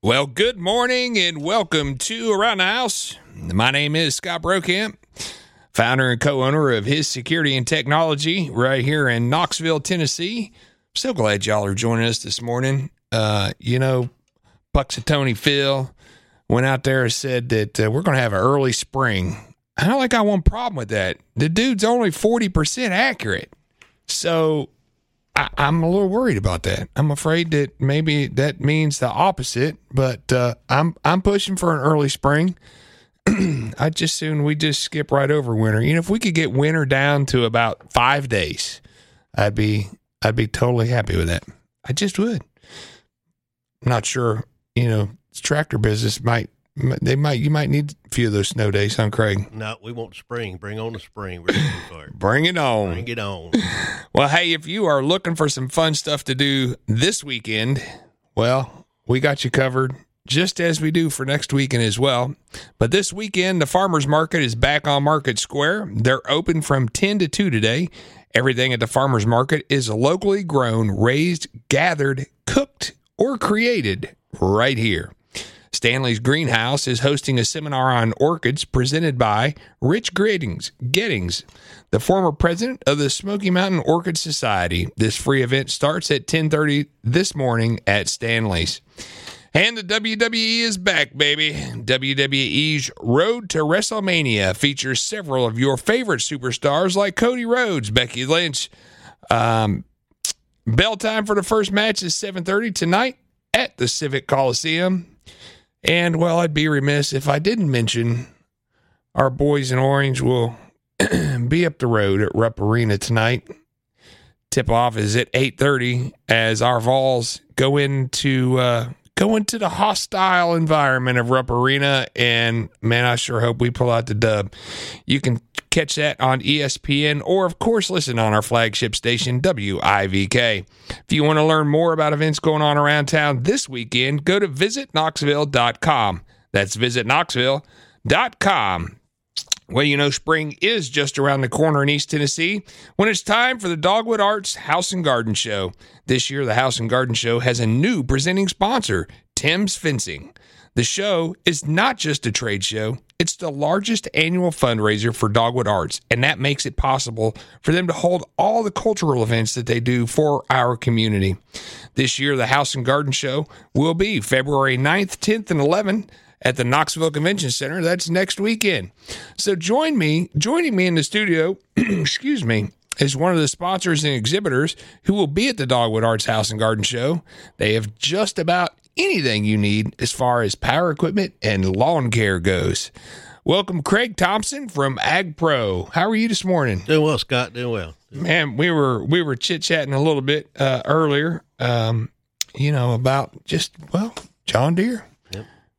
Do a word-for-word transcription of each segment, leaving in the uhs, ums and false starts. Well, good morning and welcome to Around the House. My name is Scott Brokamp, founder and co-owner of His Security and Technology right here in Knoxville, Tennessee. So glad y'all are joining us this morning. Uh, you know, Puxatony Phil went out there and said that uh, we're going to have an early spring. I don't like I one problem with that. The dude's only forty percent accurate. So I, I'm a little worried about that. I'm afraid that maybe that means the opposite, but uh, I'm I'm pushing for an early spring. I just soon we just skip right over winter. You know, if we could get winter down to about five days, I'd be I'd be totally happy with that. I just would. I'm not sure, you know, tractor business might they might you might need a few of those snow days, huh, Craig? No, we want spring. Bring on the spring. We're looking for it. Bring it on. Bring it on. Well, hey, if you are looking for some fun stuff to do this weekend, well, we got you covered. Just as we do for next weekend as well. But this weekend, the farmers market is back on Market Square. They're open from ten to two today. Everything at the farmers market is locally grown, raised, gathered, cooked, or created right here. Stanley's Greenhouse is hosting a seminar on orchids presented by Rich Gettings, Gettings, the former president of the Smoky Mountain Orchid Society. This free event starts at ten thirty this morning at Stanley's. And the W W E is back, baby. W W E's Road to WrestleMania features several of your favorite superstars like Cody Rhodes, Becky Lynch. Um, bell time for the first match is seven thirty tonight at the Civic Coliseum. And, well, I'd be remiss if I didn't mention our boys in orange will be up the road at Rupp Arena tonight. Tip-off is at eight thirty as our Vols go into... Uh, Go into the hostile environment of Rupp Arena, and, man, I sure hope we pull out the dub. You can catch that on E S P N or, of course, listen on our flagship station, W I V K. If you want to learn more about events going on around town this weekend, go to visit knoxville dot com. That's visit knoxville dot com. Well, you know, spring is just around the corner in East Tennessee when it's time for the Dogwood Arts House and Garden Show. This year, the House and Garden Show has a new presenting sponsor, Tim's Fencing. The show is not just a trade show. It's the largest annual fundraiser for Dogwood Arts, and that makes it possible for them to hold all the cultural events that they do for our community. This year, the House and Garden Show will be February ninth, tenth, and eleventh. At the Knoxville Convention Center. That's next weekend. So join me, joining me in the studio, excuse me, is one of the sponsors and exhibitors who will be at the Dogwood Arts House and Garden Show. They have just about anything you need as far as power equipment and lawn care goes. Welcome, Craig Thompson from Ag-Pro. How are you this morning? Doing well, Scott. Doing well. Man, we were we were chit-chatting a little bit uh, earlier, um, you know, about just, well, John Deere.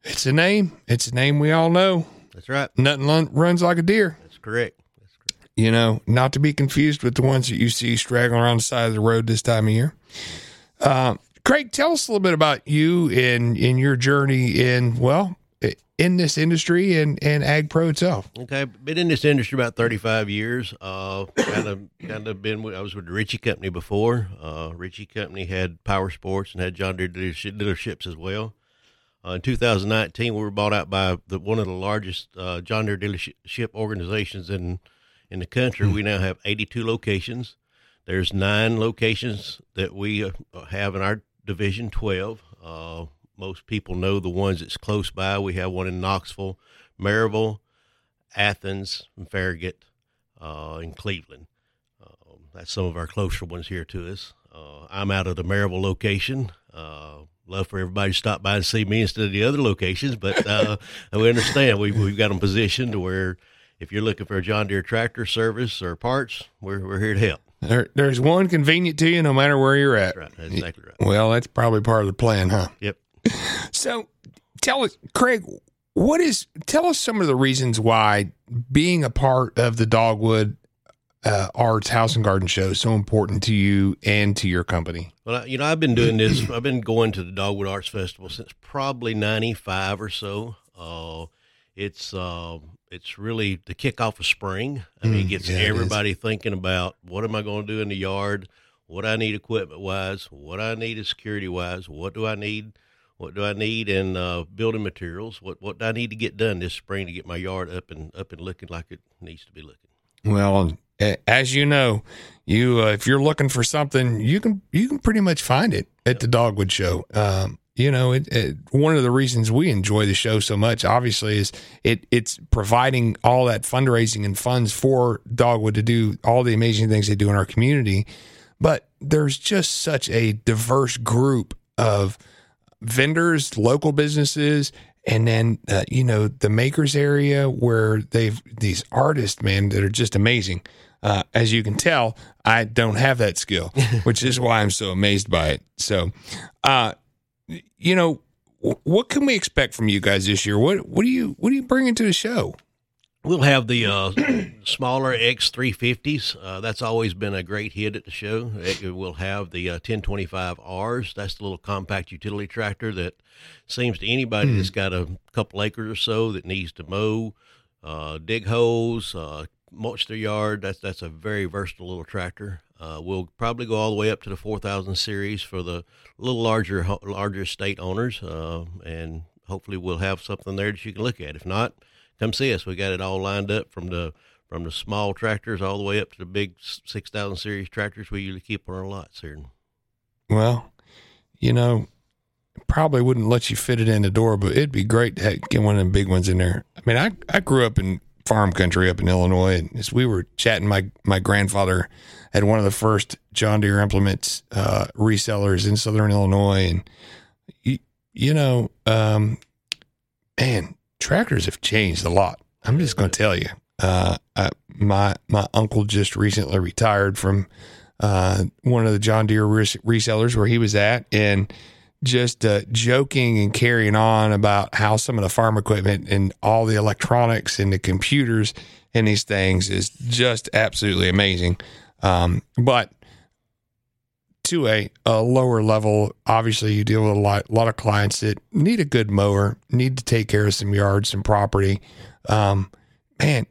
It's a name. It's a name we all know. That's right. Nothing run, runs like a deer. That's correct. That's correct. You know, not to be confused with the ones that you see straggling around the side of the road this time of year. Uh, Craig, tell us a little bit about you and, and your journey in, well, in this industry and, and Ag-Pro itself. Okay. Been in this industry about thirty-five years. Uh, kind of kind of been with, I was with the Ritchie Company before. Uh, Ritchie Company had Power Sports and had John Deere dealerships as well. Uh, in two thousand nineteen, we were bought out by the, one of the largest uh, John Deere dealership organizations in in the country. We now have eighty-two locations. There's nine locations that we uh, have in our division, twelve. Uh, most people know the ones that's close by. We have one in Knoxville, Maryville, Athens, and Farragut, uh, and Cleveland. Uh, that's some of our closer ones here to us. Uh, I'm out of the Maryville location. Uh, love for everybody to stop by and see me instead of the other locations, but uh, we understand we, we've got them positioned to where if you're looking for a John Deere tractor service or parts, we're we're here to help. There, there's one convenient to you no matter where you're at. That's right. That's exactly right. Well, that's probably part of the plan, huh? Yep. So tell us, Craig, what is, tell us some of the reasons why being a part of the Dogwood Uh, Arts House and Garden Show is so important to you and to your company. Well, you know, I've been doing this. I've been going to the Dogwood Arts Festival since probably ninety-five or so. Uh, it's uh, it's really the kickoff of spring. I mean, it gets yeah, everybody it thinking about what am I going to do in the yard, what I need equipment wise, what I need is security wise, what do I need what do I need in uh, building materials? What what do I need to get done this spring to get my yard up and up and looking like it needs to be looking? Well, as you know, you uh, if you're looking for something, you can you can pretty much find it at yep. the Dogwood Show. Um, you know, it, it, one of the reasons we enjoy the show so much, obviously, is it it's providing all that fundraising and funds for Dogwood to do all the amazing things they do in our community. But there's just such a diverse group of vendors, local businesses, and then, uh, you know, the makers area where they've these artists, man, that are just amazing. Uh, as you can tell, I don't have that skill, which is why I'm so amazed by it. So, uh, you know, w- what can we expect from you guys this year? What, what do you, what do you bring into the show? We'll have the uh, smaller X three fifties. Uh, that's always been a great hit at the show. It, we'll have the uh, ten twenty-five R's. That's the little compact utility tractor that seems to anybody mm. that's got a couple acres or so that needs to mow, uh, dig holes, uh, mulch their yard. That's that's a very versatile little tractor. Uh, we'll probably go all the way up to the four thousand series for the little larger larger estate owners, uh, and hopefully we'll have something there that you can look at. If not, come see us. We got it all lined up from the from the small tractors all the way up to the big six thousand series tractors we usually keep on our lots here. Well, you know, probably wouldn't let you fit it in the door, but it'd be great to have, get one of them big ones in there. I mean, I I grew up in farm country up in Illinois, and as we were chatting, my my grandfather had one of the first John Deere implements uh, resellers in Southern Illinois, and you, you know, um, man. Tractors have changed a lot. I'm just going to tell you. Uh, I, my my uncle just recently retired from uh, one of the John Deere res- resellers where he was at, and just uh, joking and carrying on about how some of the farm equipment and all the electronics and the computers and these things is just absolutely amazing. Um, but to a, a lower level, obviously you deal with a lot, a lot of clients that need a good mower, need to take care of some yards, some property. Um, man,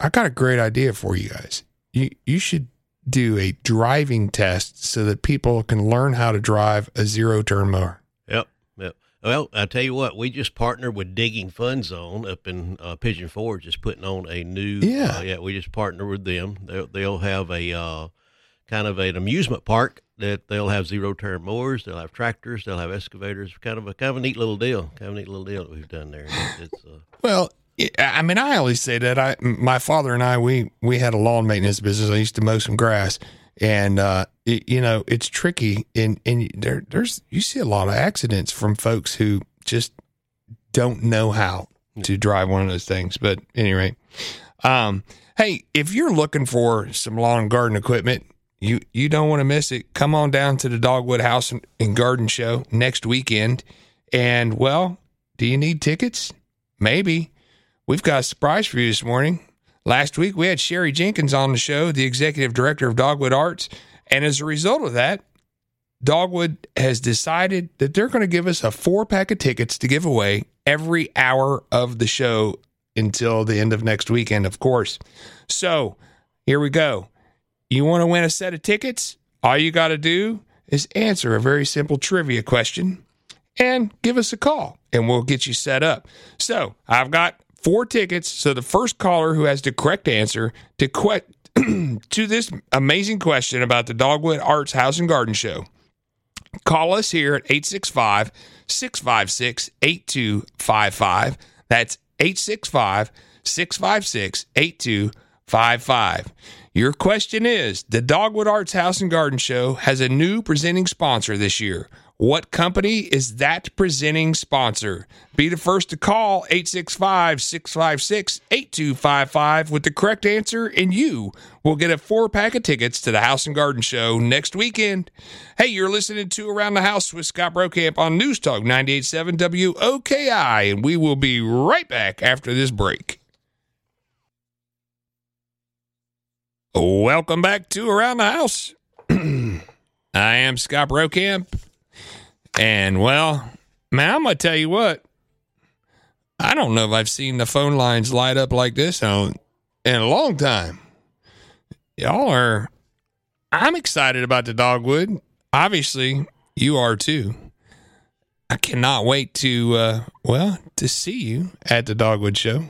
I got a great idea for you guys. You, you should do a driving test so that people can learn how to drive a zero turn mower. Yep. Yep. Well, I tell you what, we just partnered with Digging Fun Zone up in uh, Pigeon Forge is putting on a new, yeah, uh, yeah we just partnered with them. They'll, they'll have a, uh, kind of an amusement park that they'll have zero-turn mowers, they'll have tractors, they'll have excavators. Kind of a kind of a neat little deal. Kind of a neat little deal that we've done there. It's, uh... Well, I mean, I always say that. I, my father and I, we we had a lawn maintenance business. I used to mow some grass, and uh, it, you know, it's tricky. And and there there's you see a lot of accidents from folks who just don't know how to drive one of those things. But anyway, um, hey, if you're looking for some lawn and garden equipment, You you don't want to miss it. Come on down to the Dogwood House and Garden Show next weekend. And, well, do you need tickets? Maybe. We've got a surprise for you this morning. Last week, we had Sherry Jenkins on the show, the executive director of Dogwood Arts. And as a result of that, Dogwood has decided that they're going to give us a four-pack of tickets to give away every hour of the show until the end of next weekend, of course. So here we go. You want to win a set of tickets? All you got to do is answer a very simple trivia question and give us a call, and we'll get you set up. So I've got four tickets. So the first caller who has the correct answer to que- to this amazing question about the Dogwood Arts House and Garden Show, call us here at eight six five, six five six, eight two five five. That's eight six five, six five six, eight two five five. Your question is, the Dogwood Arts House and Garden Show has a new presenting sponsor this year. What company is that presenting sponsor? Be the first to call eight six five, six five six, eight two five five with the correct answer, and you will get a four-pack of tickets to the House and Garden Show next weekend. Hey, you're listening to Around the House with Scott Brokamp on News Talk ninety-eight point seven W O K I, and we will be right back after this break. Welcome back to Around the House. I am Scott Brokamp, and, well, man, I'm going to tell you what. I don't know if I've seen the phone lines light up like this in a long time. Y'all are, I'm excited about the Dogwood. Obviously, you are too. I cannot wait to, uh, well, to see you at the Dogwood Show.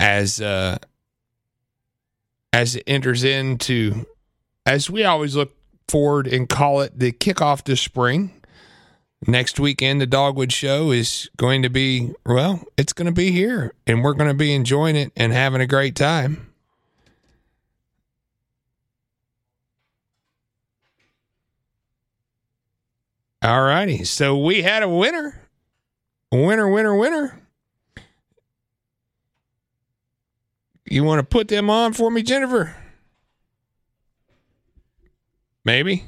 As uh, as it enters into, as we always look forward and call it, the kickoff to spring. Next weekend, the Dogwood Show is going to be, well, it's going to be here, and we're going to be enjoying it and having a great time. All righty, so we had a winner. Winner, winner, winner. You want to put them on for me, Jennifer? Maybe.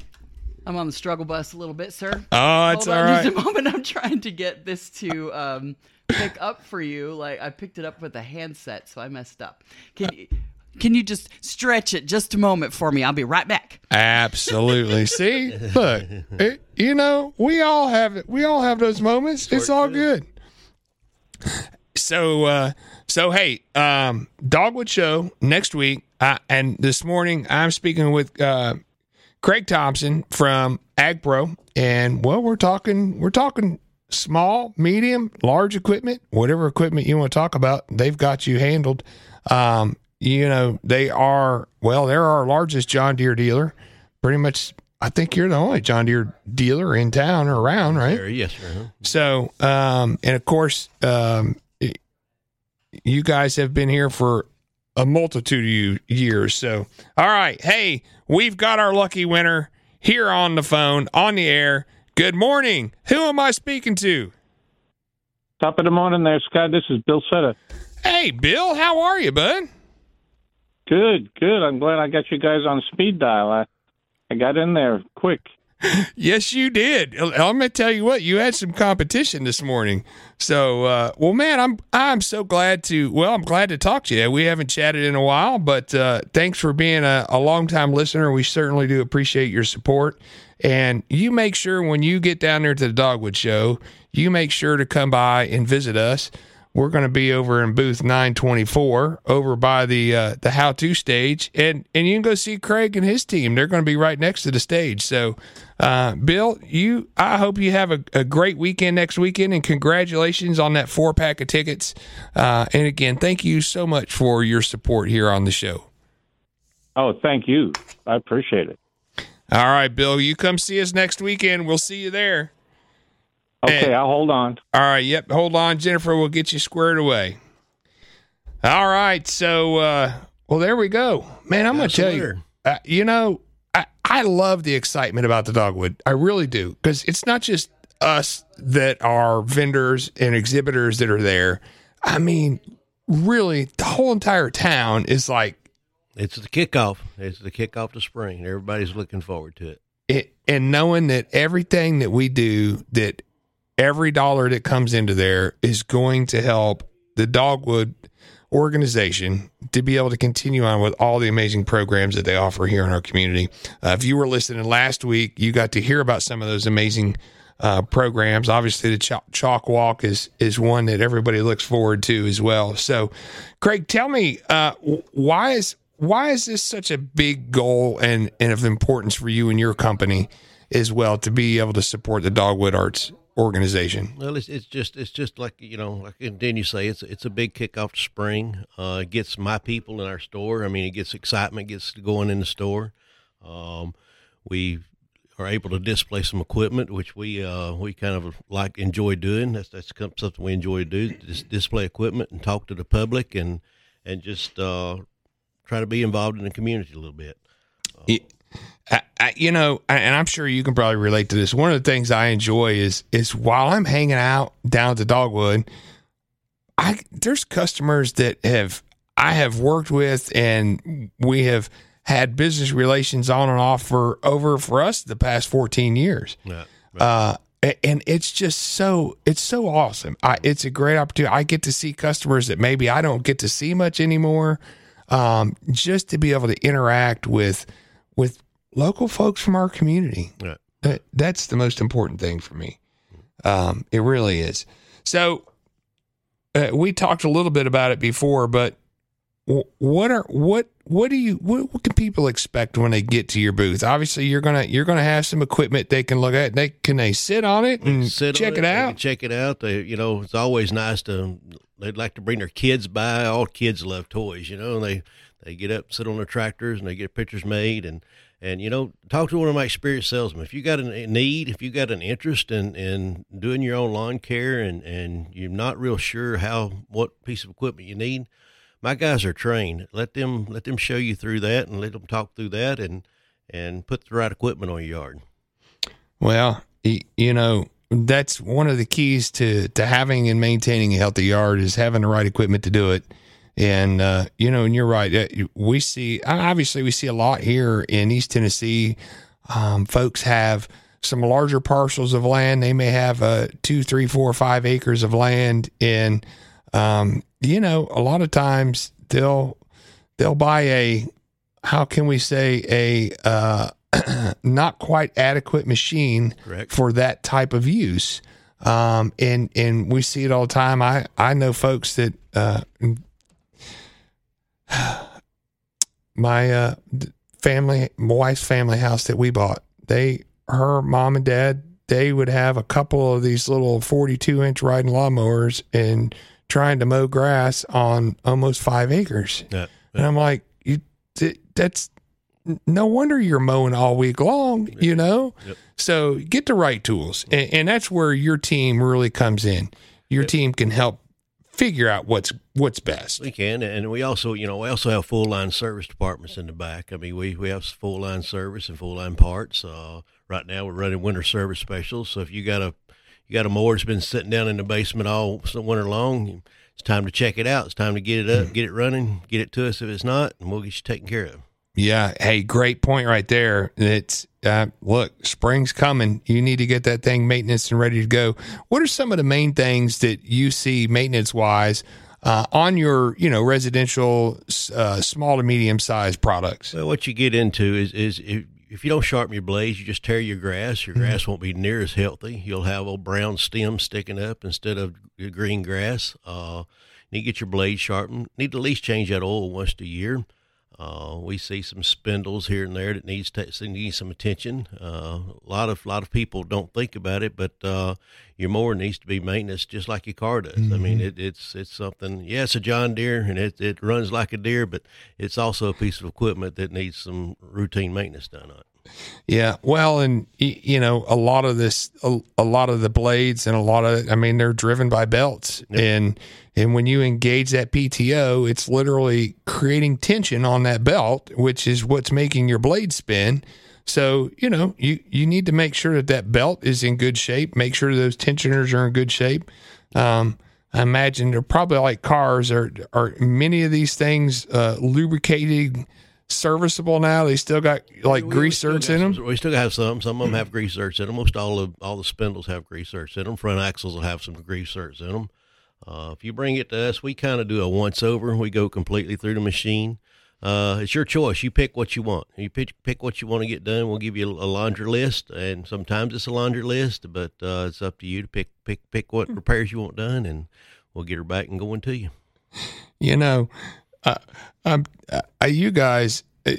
I'm on the struggle bus a little bit, sir. Oh, it's all right. Hold on just a moment. I'm trying to get this to um, pick up for you. Like I picked it up with a handset, so I messed up. Can you, can you just stretch it just a moment for me? I'll be right back. Absolutely. See, look, it, you know, we all have it. We all have those moments. Short it's all good. So, uh, so hey, um, Dogwood Show next week, uh, and this morning I'm speaking with. Uh, Craig Thompson from Ag-Pro, and well, we're talking we're talking small, medium, large equipment, whatever equipment you want to talk about, they've got you handled. Um, you know, they are well, they're our largest John Deere dealer. Pretty much, I think you're the only John Deere dealer in town or around, right? Sure, yes, sir. So, um, and of course, um, it, you guys have been here for a multitude of years. So, all right. Hey, we've got our lucky winner here on the phone, on the air. Good morning. Who am I speaking to? Top of the morning there, Scott. This is Bill Setta. Hey, Bill, how are you, bud? Good, good. I'm glad I got you guys on speed dial. I, I got in there quick. Yes, you did. I'm going to tell you what, you had some competition this morning. So, uh, well, man, I'm I'm so glad to, well, I'm glad to talk to you. We haven't chatted in a while, but uh, thanks for being a, a longtime listener. We certainly do appreciate your support. And you make sure when you get down there to the Dogwood Show, you make sure to come by and visit us. We're going to be over in booth nine twenty-four over by the uh, the how-to stage, and, and you can go see Craig and his team. They're going to be right next to the stage. So, uh, Bill, you I hope you have a, a great weekend next weekend, and congratulations on that four-pack of tickets. Uh, and, again, thank you so much for your support here on the show. Oh, thank you. I appreciate it. All right, Bill, you come see us next weekend. We'll see you there. Okay, and, I'll hold on. All right, yep, hold on, Jennifer. We'll get you squared away. All right, so, uh, well, there we go. Man, I'm going to tell you, uh, you know, I, I love the excitement about the Dogwood. I really do, because it's not just us that are vendors and exhibitors that are there. I mean, really, the whole entire town is like. It's the kickoff. It's the kickoff to spring. Everybody's looking forward to it. it and knowing that everything that we do, that every dollar that comes into there is going to help the Dogwood organization to be able to continue on with all the amazing programs that they offer here in our community. Uh, if you were listening last week, you got to hear about some of those amazing uh, programs. Obviously, the Chalk, chalk Walk is, is one that everybody looks forward to as well. So, Craig, tell me, uh, why is why is this such a big goal and, and of importance for you and your company as well to be able to support the Dogwood Arts organization? Well, it's it's just it's just like, you know, like then you say it's it's a big kickoff to spring. Uh, it gets my people in our store. I mean, it gets excitement, gets going in the store. Um, we are able to display some equipment, which we uh, we kind of like enjoy doing. That's that's something we enjoy doing. Just display equipment and talk to the public and and just uh, try to be involved in the community a little bit. Uh, yeah. I, I, you know, and I'm sure you can probably relate to this. One of the things I enjoy is is while I'm hanging out down at the Dogwood, I there's customers that have I have worked with, and we have had business relations on and off for over for us the past fourteen years. Yeah, right. Uh, and it's just so it's so awesome. I, it's a great opportunity. I get to see customers that maybe I don't get to see much anymore. Um, just to be able to interact with. with local folks from our community. Yeah. That, that's the most important thing for me. Um, it really is. So uh, we talked a little bit about it before, but what are what what do you what, what can people expect when they get to your booth? Obviously, you're gonna you're gonna have some equipment they can look at. They can they sit on it and sit check it, it out. They can check it out. They, you know, it's always nice to. They'd like to bring their kids by. All kids love toys, you know. And they they get up, sit on their tractors, and they get pictures made and. And, you know, talk to one of my experienced salesmen. If you got a need, if you got an interest in, in doing your own lawn care and, and you're not real sure how, what piece of equipment you need, my guys are trained. Let them, let them show you through that and let them talk through that and, and put the right equipment on your yard. Well, you know, that's one of the keys to, to having and maintaining a healthy yard is having the right equipment to do it. And, uh, you know, and you're right. We see, obviously we see a lot here in East Tennessee. Um, folks have some larger parcels of land. They may have uh, two, three, four, five acres of land. And, um, you know, a lot of times they'll, they'll buy a, how can we say a, uh, not quite adequate machine Correct. For that type of use. Um, and, and we see it all the time. I, I know folks that, uh, my uh, family, my wife's family house that we bought, they, her mom and dad, they would have a couple of these little forty-two inch riding lawnmowers and trying to mow grass on almost five acres. Yeah, yeah. And I'm like, you, that's no wonder you're mowing all week long, you know? Yep. So get the right tools. And, and that's where your team really comes in. Your yep. team can help figure out what's what's best. We can, and we also, you know, we also have full line service departments in the back. I mean, we, we have full line service and full line parts. Uh, right now, we're running winter service specials. So if you got a you got a mower that's been sitting down in the basement all winter long, it's time to check it out. It's time to get it up, get it running, get it to us if it's not, and we'll get you taken care of. Yeah, hey, great point right there. It's uh, look, spring's coming. You need to get that thing maintenance and ready to go. What are some of the main things that you see maintenance wise uh, on your, you know, residential uh, small to medium sized products? Well, what you get into is, is if, if you don't sharpen your blades, you just tear your grass. Your grass mm-hmm. won't be near as healthy. You'll have old brown stems sticking up instead of green grass. Uh, you need to get your blades sharpened. Need to at least change that oil once a year. Uh, we see some spindles here and there that needs to, needs some attention. Uh, a lot of, lot of people don't think about it, but, uh, your mower needs to be maintenance just like your car does. Mm-hmm. I mean, it, it's, it's something, yeah, it's a John Deere and it, it runs like a deer, but it's also a piece of equipment that needs some routine maintenance done on it. Yeah. Well, and you know, a lot of this, a, a lot of the blades and a lot of, I mean, they're driven by belts yep. and, And when you engage that P T O, it's literally creating tension on that belt, which is what's making your blade spin. So, you know, you, you need to make sure that that belt is in good shape. Make sure those tensioners are in good shape. Um, I imagine they're probably like cars. Are are many of these things uh, lubricated, serviceable now? They still got like we, grease we certs in them? Some, we still have some. Some of them have grease certs in them. Most all of all the spindles have grease certs in them. Front axles will have some grease certs in them. Uh, if you bring it to us, we kind of do a once over. We go completely through the machine. Uh, it's your choice. You pick what you want. You pick, pick what you want to get done. We'll give you a laundry list, and sometimes it's a laundry list, but uh, it's up to you to pick, pick, pick what repairs you want done, and we'll get her back and going to you. You know, uh, I'm, uh, you guys, uh,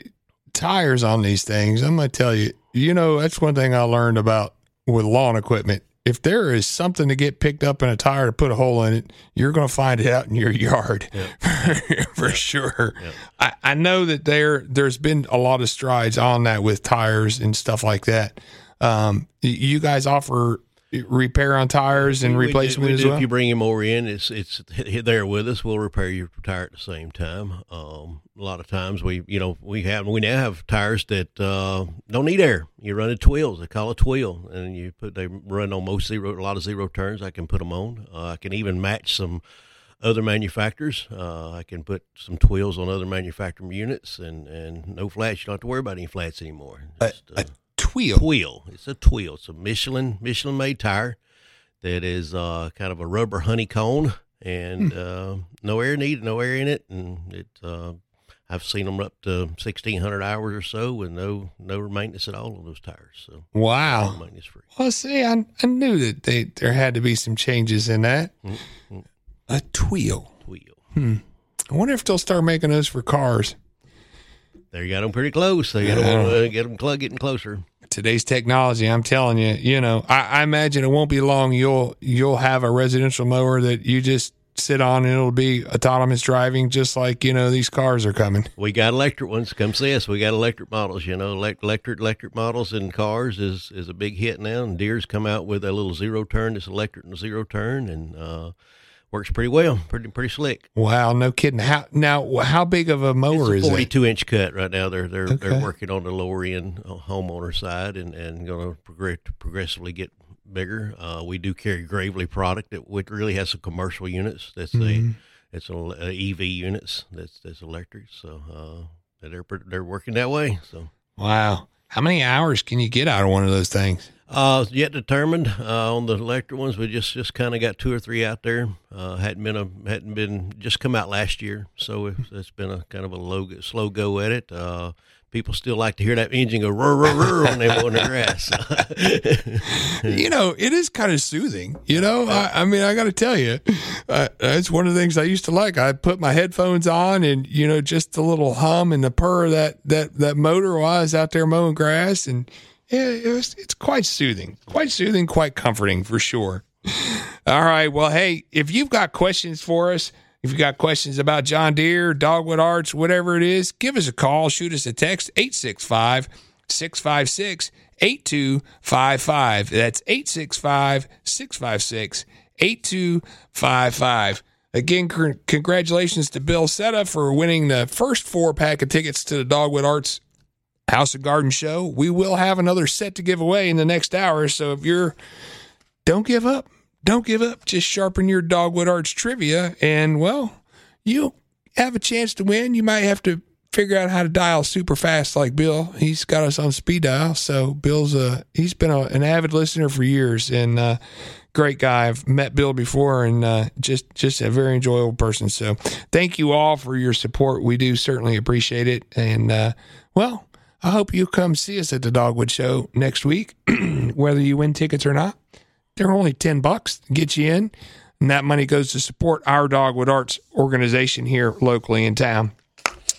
tires on these things, I'm going to tell you, you know, that's one thing I learned about with lawn equipment. If there is something to get picked up in a tire to put a hole in it, you're going to find it out in your yard yep. for sure. Yep. I, I know that there, there's been a lot of strides on that with tires and stuff like that. Um, you guys offer repair on tires and we, replacement we do, we do, as well? If you bring them over in, it's, it's there with us. We'll repair your tire at the same time. Um, a lot of times we, you know, we have, we now have tires that, uh, don't need air. You run a Tweel, they call a Tweel, and you put, they run on most zero, a lot of zero turns. I can put them on. Uh, I can even match some other manufacturers. Uh, I can put some Tweels on other manufacturer units and, and no flats. You don't have to worry about any flats anymore. Just, uh, I, I, Tweel. Tweel. It's a Tweel. It's a Michelin Michelin made tire that is uh, kind of a rubber honey cone and mm. uh, no air needed, no air in it, and it. Uh, I've seen them up to sixteen hundred hours or so with no no maintenance at all on those tires. So wow, no maintenance free. Well, see, I I knew that they there had to be some changes in that. Mm-hmm. A Tweel. Tweel. Hmm. I wonder if they'll start making those for cars. They got them pretty close. They got them, uh, get them cl- getting closer. Today's technology, I'm telling you, you know, I, I imagine it won't be long. You'll you'll have a residential mower that you just sit on, and it'll be autonomous driving, just like, you know, these cars are coming. We got electric ones. Come see us. We got electric models, you know, electric electric models in cars is, is a big hit now. And Deere's come out with a little zero turn, this electric and zero turn, and uh, works pretty well, pretty pretty slick. Wow, no kidding. How now? How big of a mower is it? It's a forty-two inch cut right now. They're they're okay. they're working on the lower end homeowner side, and and going to progress, progressively get bigger. Uh, we do carry Gravely product that really has some commercial units. That's mm-hmm. a it's an E V units. That's that's electric. So uh, they're they're working that way. So wow, how many hours can you get out of one of those things? Uh, yet determined, uh, on the electric ones. We just, just kind of got two or three out there. Uh, hadn't been, a, hadn't been just come out last year. So it's, it's been a kind of a low, slow go at it. Uh, people still like to hear that engine go roar, roar, roar when they on the grass. You know, it is kind of soothing, you know, I, I mean, I got to tell you, uh, it's one of the things I used to like. I put my headphones on and, you know, just the little hum and the purr of that, that, that motor while I was out there mowing grass, and, yeah, it was, it's quite soothing, quite soothing, quite comforting for sure. All right. Well, hey, if you've got questions for us, if you've got questions about John Deere, Dogwood Arts, whatever it is, give us a call, shoot us a text, eight six five, six five six, eight two five five. That's eight six five, six five six, eight two five five. Again, c- congratulations to Bill Setta for winning the first four pack of tickets to the Dogwood Arts House and Garden Show. We will have another set to give away in the next hour. So if you're, don't give up, don't give up. Just sharpen your Dogwood Arts trivia, and well, you have a chance to win. You might have to figure out how to dial super fast like Bill. He's got us on speed dial. So Bill's a, he's been a, an avid listener for years, and uh, great guy. I've met Bill before, and uh, just just a very enjoyable person. So thank you all for your support. We do certainly appreciate it, and uh, well. I hope you come see us at the Dogwood Show next week, whether you win tickets or not. They're only ten bucks to get you in, and that money goes to support our Dogwood Arts organization here locally in town.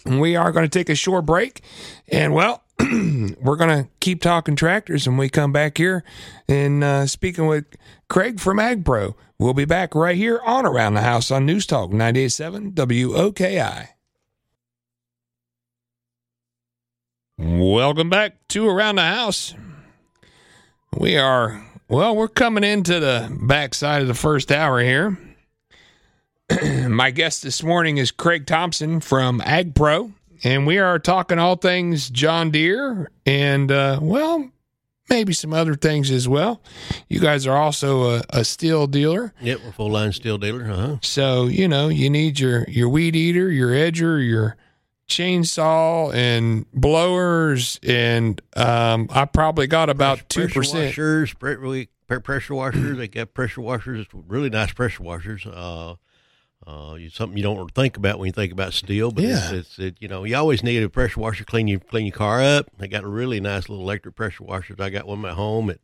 And we are going to take a short break, and, well, we're going to keep talking tractors when we come back here and uh, speaking with Craig from Ag-Pro. We'll be back right here on Around the House on News Talk ninety-eight point seven W O K I. Welcome back to Around the House. We are, well, we're coming into the backside of the first hour here. My guest this morning is Craig Thompson from Ag-Pro, and we are talking all things John Deere and, uh, well, maybe some other things as well. You guys are also a, a Stihl dealer. Yep, we're full-line Stihl dealer, huh? So, you know, you need your, your weed eater, your edger, your chainsaw and blowers, and um I probably got about two percent pressure washers. Pressure washers, they got pressure washers, really nice pressure washers. Uh, uh, it's something you don't think about when you think about Stihl, but yeah. it's, it's it, you know, you always need a pressure washer to clean your clean your car up. They got a really nice little electric pressure washers. I got one at home. It,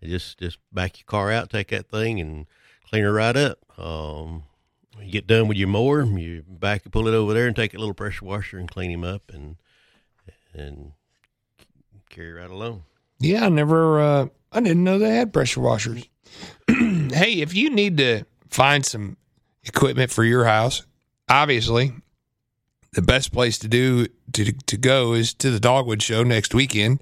it just just back your car out, take that thing, and clean her right up. Um, you get done with your mower, you back and pull it over there and take a little pressure washer and clean him up and and carry right along. Yeah, I never, uh, I didn't know they had pressure washers. Hey, if you need to find some equipment for your house, obviously the best place to do to to go is to the Dogwood Show next weekend.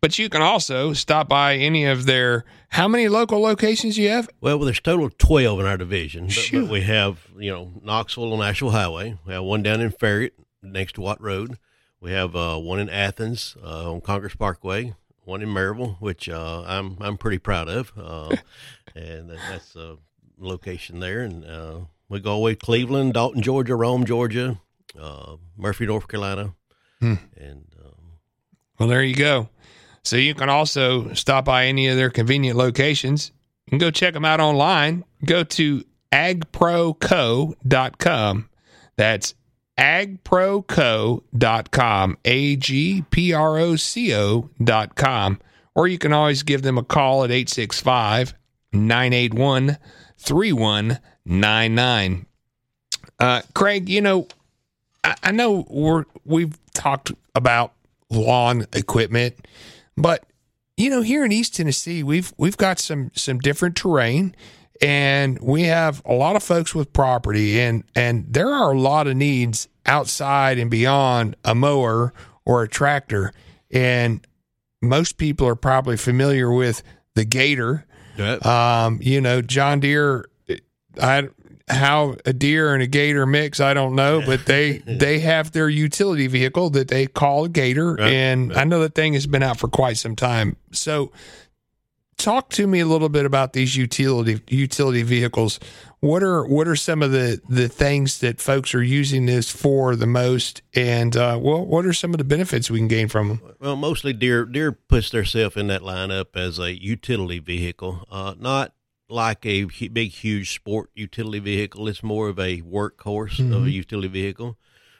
But you can also stop by any of their, how many local locations do you have? Well, there's a total of twelve in our division. But, but we have, you know, Knoxville on Nashville Highway. We have one down in Farragut next to Watt Road. We have uh, one in Athens uh, on Congress Parkway. One in Maryville, which uh, I'm I'm pretty proud of. Uh, and that's a location there. And uh, we go away to Cleveland, Dalton, Georgia, Rome, Georgia, uh, Murphy, North Carolina. Hmm. And um, well, there you go. So you can also stop by any of their convenient locations. You can go check them out online. Go to ag pro co dot com. That's ag pro co dot com, A G P R O C O dot com. Or you can always give them a call at eight six five, nine eight one, three one nine nine. Uh, Craig, you know, I, I know we're, we've talked about lawn equipment, but you know, here in East Tennessee, we've we've got some some different terrain, and we have a lot of folks with property, and and there are a lot of needs outside and beyond a mower or a tractor. And most people are probably familiar with the Gator. Um, you know, John Deere, I, how a deer and a Gator mix, I don't know, but they they have their utility vehicle that they call a Gator, right, and right. I know that thing has been out for quite some time. So talk to me a little bit about these utility utility vehicles. What are what are some of the, the things that folks are using this for the most, and uh, well, what are some of the benefits we can gain from them? Well, mostly Deere Deere puts themselves in that lineup as a utility vehicle, uh, not like a big, huge sport utility vehicle. It's more of a workhorse mm-hmm. of a utility vehicle.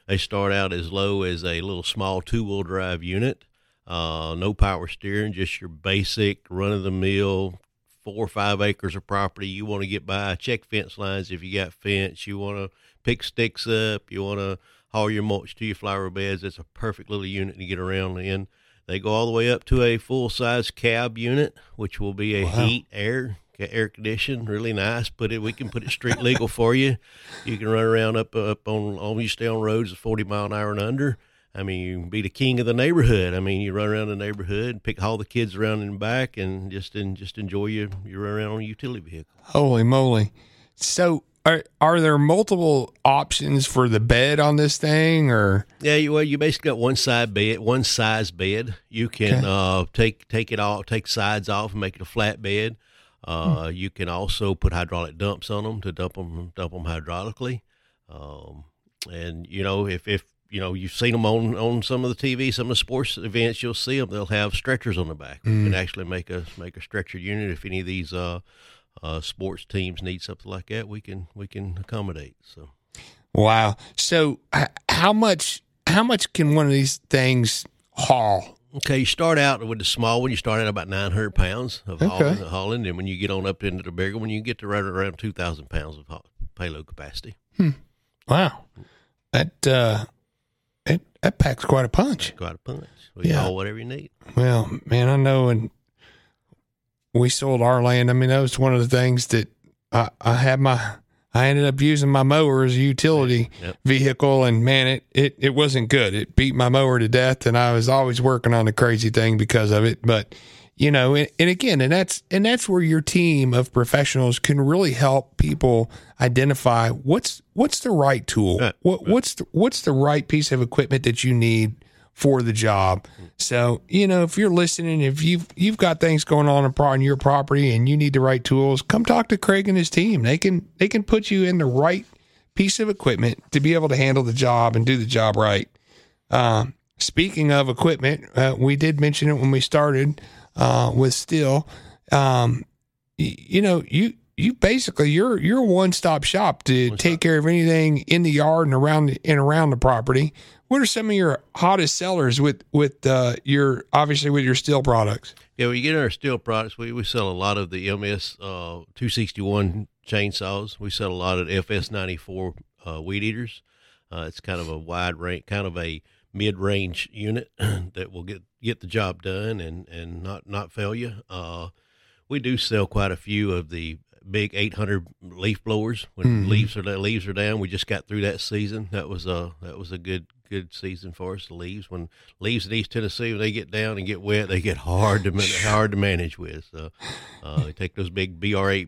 They start out as low as a little small two-wheel drive unit. Uh, no power steering, just your basic run-of-the-mill, four or five acres of property. You want to get by, check fence lines if you got fence. You want to pick sticks up. You want to haul your mulch to your flower beds. It's a perfect little unit to get around in. They go all the way up to a full-size cab unit, which will be a wow. heat, air, air conditioned, really nice. Put it, we can put it street legal for you. You can run around up, up on, on you stay on roads of forty mile an hour and under. I mean, you can be the king of the neighborhood. I mean, you run around the neighborhood, pick all the kids around and back, and just and just enjoy your, your run around on a utility vehicle. Holy moly. So are are there multiple options for the bed on this thing? or? Yeah, you, well, you basically got one side bed, one size bed. You can okay. uh, take take it all, take sides off and make it a flat bed. Uh, hmm. You can also put hydraulic dumps on them to dump them, dump them hydraulically. Um, and, you know, if, if, you know, you've seen them on, on some of the T V, some of the sports events, you'll see them. They'll have stretchers on the back. You mm. can actually make a make a stretcher unit if any of these uh, uh, sports teams need something like that. We can we can accommodate. So, wow. So, how much how much can one of these things haul? Okay, you start out with the small one. You start out about nine hundred pounds of okay. hauling, hauling, and when you get on up into the bigger one, you get to right around two thousand pounds of payload capacity. Hmm. Wow. That. Uh... It, that packs quite a punch. Quite a punch. We yeah. haul whatever you need. Well, man, I know when we sold our land, I mean, that was one of the things that I, I had my, I ended up using my mower as a utility yep. vehicle, and man, it, it, it wasn't good. It beat my mower to death, and I was always working on the crazy thing because of it. But, you know, and, and again, and that's, and that's where your team of professionals can really help people identify what's, what's the right tool, right, what, right. what's, the, what's the right piece of equipment that you need for the job. So, you know, if you're listening, if you've, you've got things going on on your property and you need the right tools, come talk to Craig and his team. They can, they can put you in the right piece of equipment to be able to handle the job and do the job right. Um, speaking of equipment, uh, we did mention it when we started, uh, with Stihl, um, y- you know, you, you basically, you're, you're a one-stop shop to one take stop. care of anything in the yard and around the, and around the property. What are some of your hottest sellers with, with, uh, your, obviously with your Stihl products? Yeah, we get our Stihl products. We, we sell a lot of the M S, uh, two sixty-one chainsaws. We sell a lot of F S ninety-four, uh, weed eaters. Uh, it's kind of a wide range, kind of a mid-range unit that will get, get the job done and, and not, not fail you. Uh, we do sell quite a few of the big eight hundred leaf blowers when mm. leaves are leaves are down. We just got through that season. That was a, that was a good, good season for us. The leaves, when leaves in East Tennessee, when they get down and get wet, they get hard to, hard to manage with. So, uh, they take those big B R eight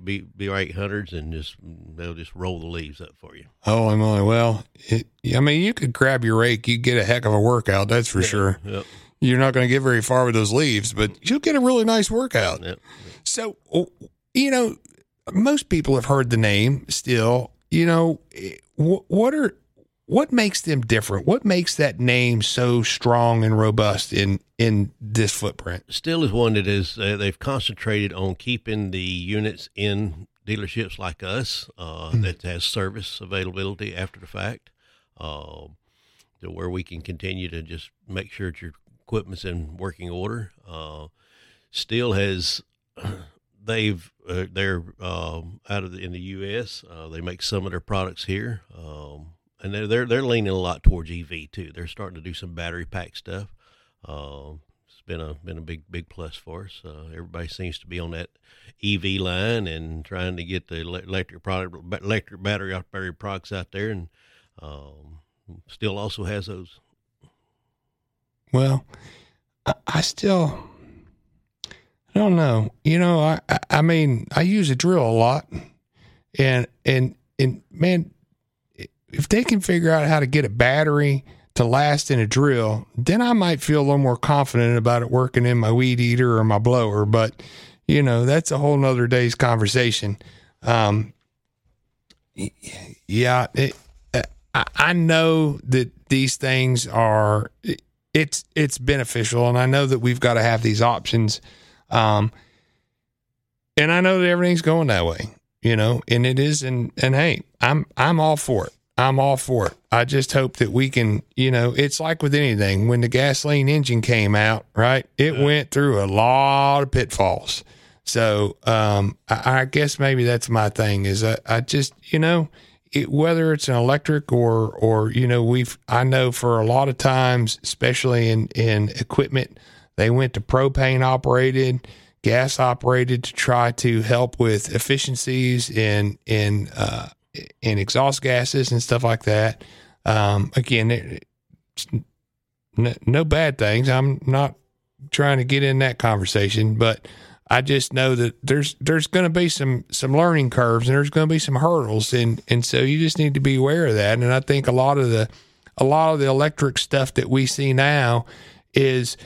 hundreds and just, they'll just roll the leaves up for you. Oh, I'm only, well, it, I mean, you could grab your rake, you get a heck of a workout. That's for yeah, sure. Yep. You're not going to get very far with those leaves, but you'll get a really nice workout. Yep. So, you know, most people have heard the name Stihl. You know, what are what makes them different? What makes that name so strong and robust in, in this footprint? Stihl is one that is uh, they've concentrated on keeping the units in dealerships like us uh, mm-hmm. that has service availability after the fact, uh, to where we can continue to just make sure that your equipment's in working order. Uh, Stihl has. They've uh, they're um, out of the, in the U S Uh, they make some of their products here. Um, and they're, they're they're leaning a lot towards E V too. They're starting to do some battery pack stuff. Um, it's been a been a big big plus for us. Uh, everybody seems to be on that E V line and trying to get the electric product, electric battery operated products out there, and um, Stihl also has those. Well, I, I still I don't know. You know, I, I I mean, I use a drill a lot, and and and man, if they can figure out how to get a battery to last in a drill, then I might feel a little more confident about it working in my weed eater or my blower. But, you know, that's a whole nother day's conversation. Um, yeah, it, I, I know that these things are, it, it's, it's beneficial. And I know that we've got to have these options. Um, and I know that everything's going that way, you know, and it is. And, and hey, I'm, I'm all for it. I'm all for it. I just hope that we can, you know, it's like with anything. When the gasoline engine came out, right, it yeah. went through a lot of pitfalls. So um, I, I guess maybe that's my thing is I, I just, you know, it, whether it's an electric or, or, you know, we've, I know for a lot of times, especially in, in equipment, they went to propane operated, gas operated to try to help with efficiencies in, in, uh, in exhaust gases and stuff like that. Um, again, it, no, no bad things. I'm not trying to get in that conversation, but I just know that there's, there's going to be some, some learning curves and there's going to be some hurdles. And, and so you just need to be aware of that. And I think a lot of the, a lot of the electric stuff that we see now is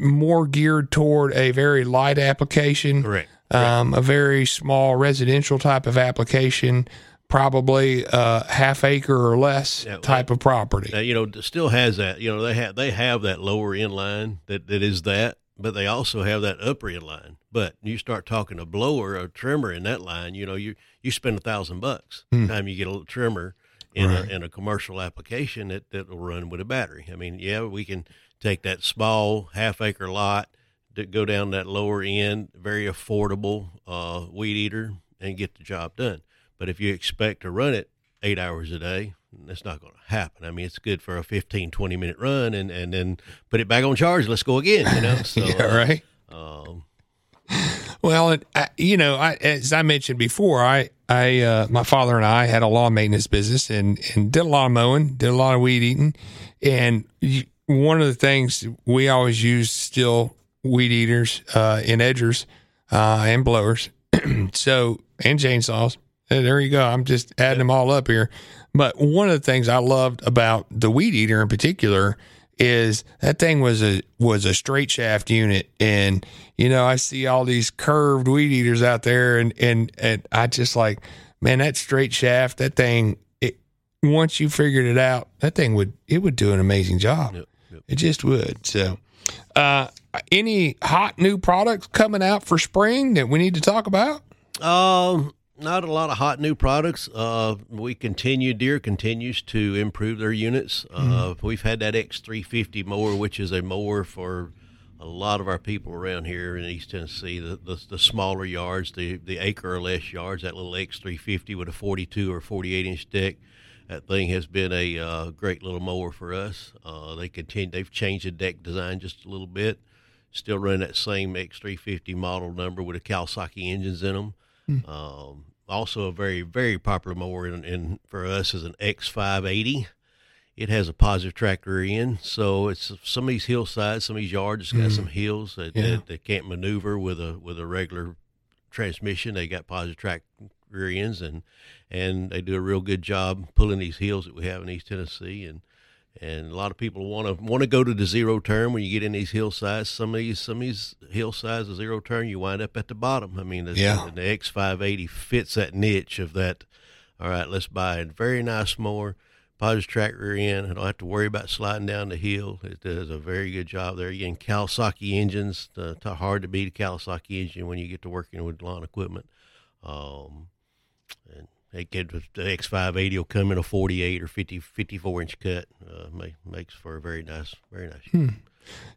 more geared toward a very light application. Correct. Um, a very small residential type of application, probably uh half acre or less yeah, type of property. Now, you know, Stihl has that, you know, they have, they have that lower end line that, that is that, but they also have that upper end line. But you start talking a blower or trimmer in that line, you know, you, you spend a thousand bucks hmm. time you get a little trimmer in right. a, in a commercial application that, that will run with a battery. I mean, yeah, we can take that small half acre lot, to go down that lower end, very affordable uh, weed eater and get the job done. But if you expect to run it eight hours a day, that's not going to happen. I mean, it's good for a fifteen, twenty minute run and, and then put it back on charge. Let's go again, you know? So, yeah, right. Um, well, I, you know, I, as I mentioned before, I, I, uh, my father and I had a lawn maintenance business and, and did a lot of mowing, did a lot of weed eating. And you, one of the things we always used Stihl weed eaters, uh, and edgers, uh, and blowers. So, and chainsaws. And there you go. I'm just adding them all up here. But one of the things I loved about the weed eater in particular is that thing was a, was a straight shaft unit. And, you know, I see all these curved weed eaters out there and, and, and I just like, man, that straight shaft, that thing, it, once you figured it out, that thing would, it would do an amazing job. Yep, yep. It just would. So, uh, any hot new products coming out for spring that we need to talk about? Um, not a lot of hot new products. Uh, we continue, Deere continues to improve their units. Uh, mm-hmm. We've had that X three fifty mower, which is a mower for a lot of our people around here in East Tennessee, the the, the smaller yards, the, the acre or less yards, that little X three fifty with a forty-two or forty-eight inch deck. That thing has been a uh, great little mower for us. Uh, they continue, they've changed the deck design just a little bit. Stihl running that same X three fifty model number with the Kawasaki engines in them. Mm. Um, also a very, very popular mower in, in for us is an X five eighty. It has a positive track rear end. So it's some of these hillsides, some of these yards, it's got mm. some hills that, yeah. that they can't maneuver with a, with a regular transmission. They got positive track rear ends and, and they do a real good job pulling these hills that we have in East Tennessee. And, And a lot of people want to want to go to the zero turn when you get in these hillsides. Some of these some of these hillsides, the zero turn, you wind up at the bottom. I mean, yeah. the X five eighty fits that niche of that. All right, let's buy a very nice mower, positive track rear end. I don't have to worry about sliding down the hill. It does a very good job there. Again, Kawasaki engines, uh, hard to beat a Kawasaki engine when you get to working with lawn equipment. Um, and They get the X five eighty will come in a forty-eight or fifty, fifty-four inch cut. Uh, make, makes for a very nice, very nice. Hmm.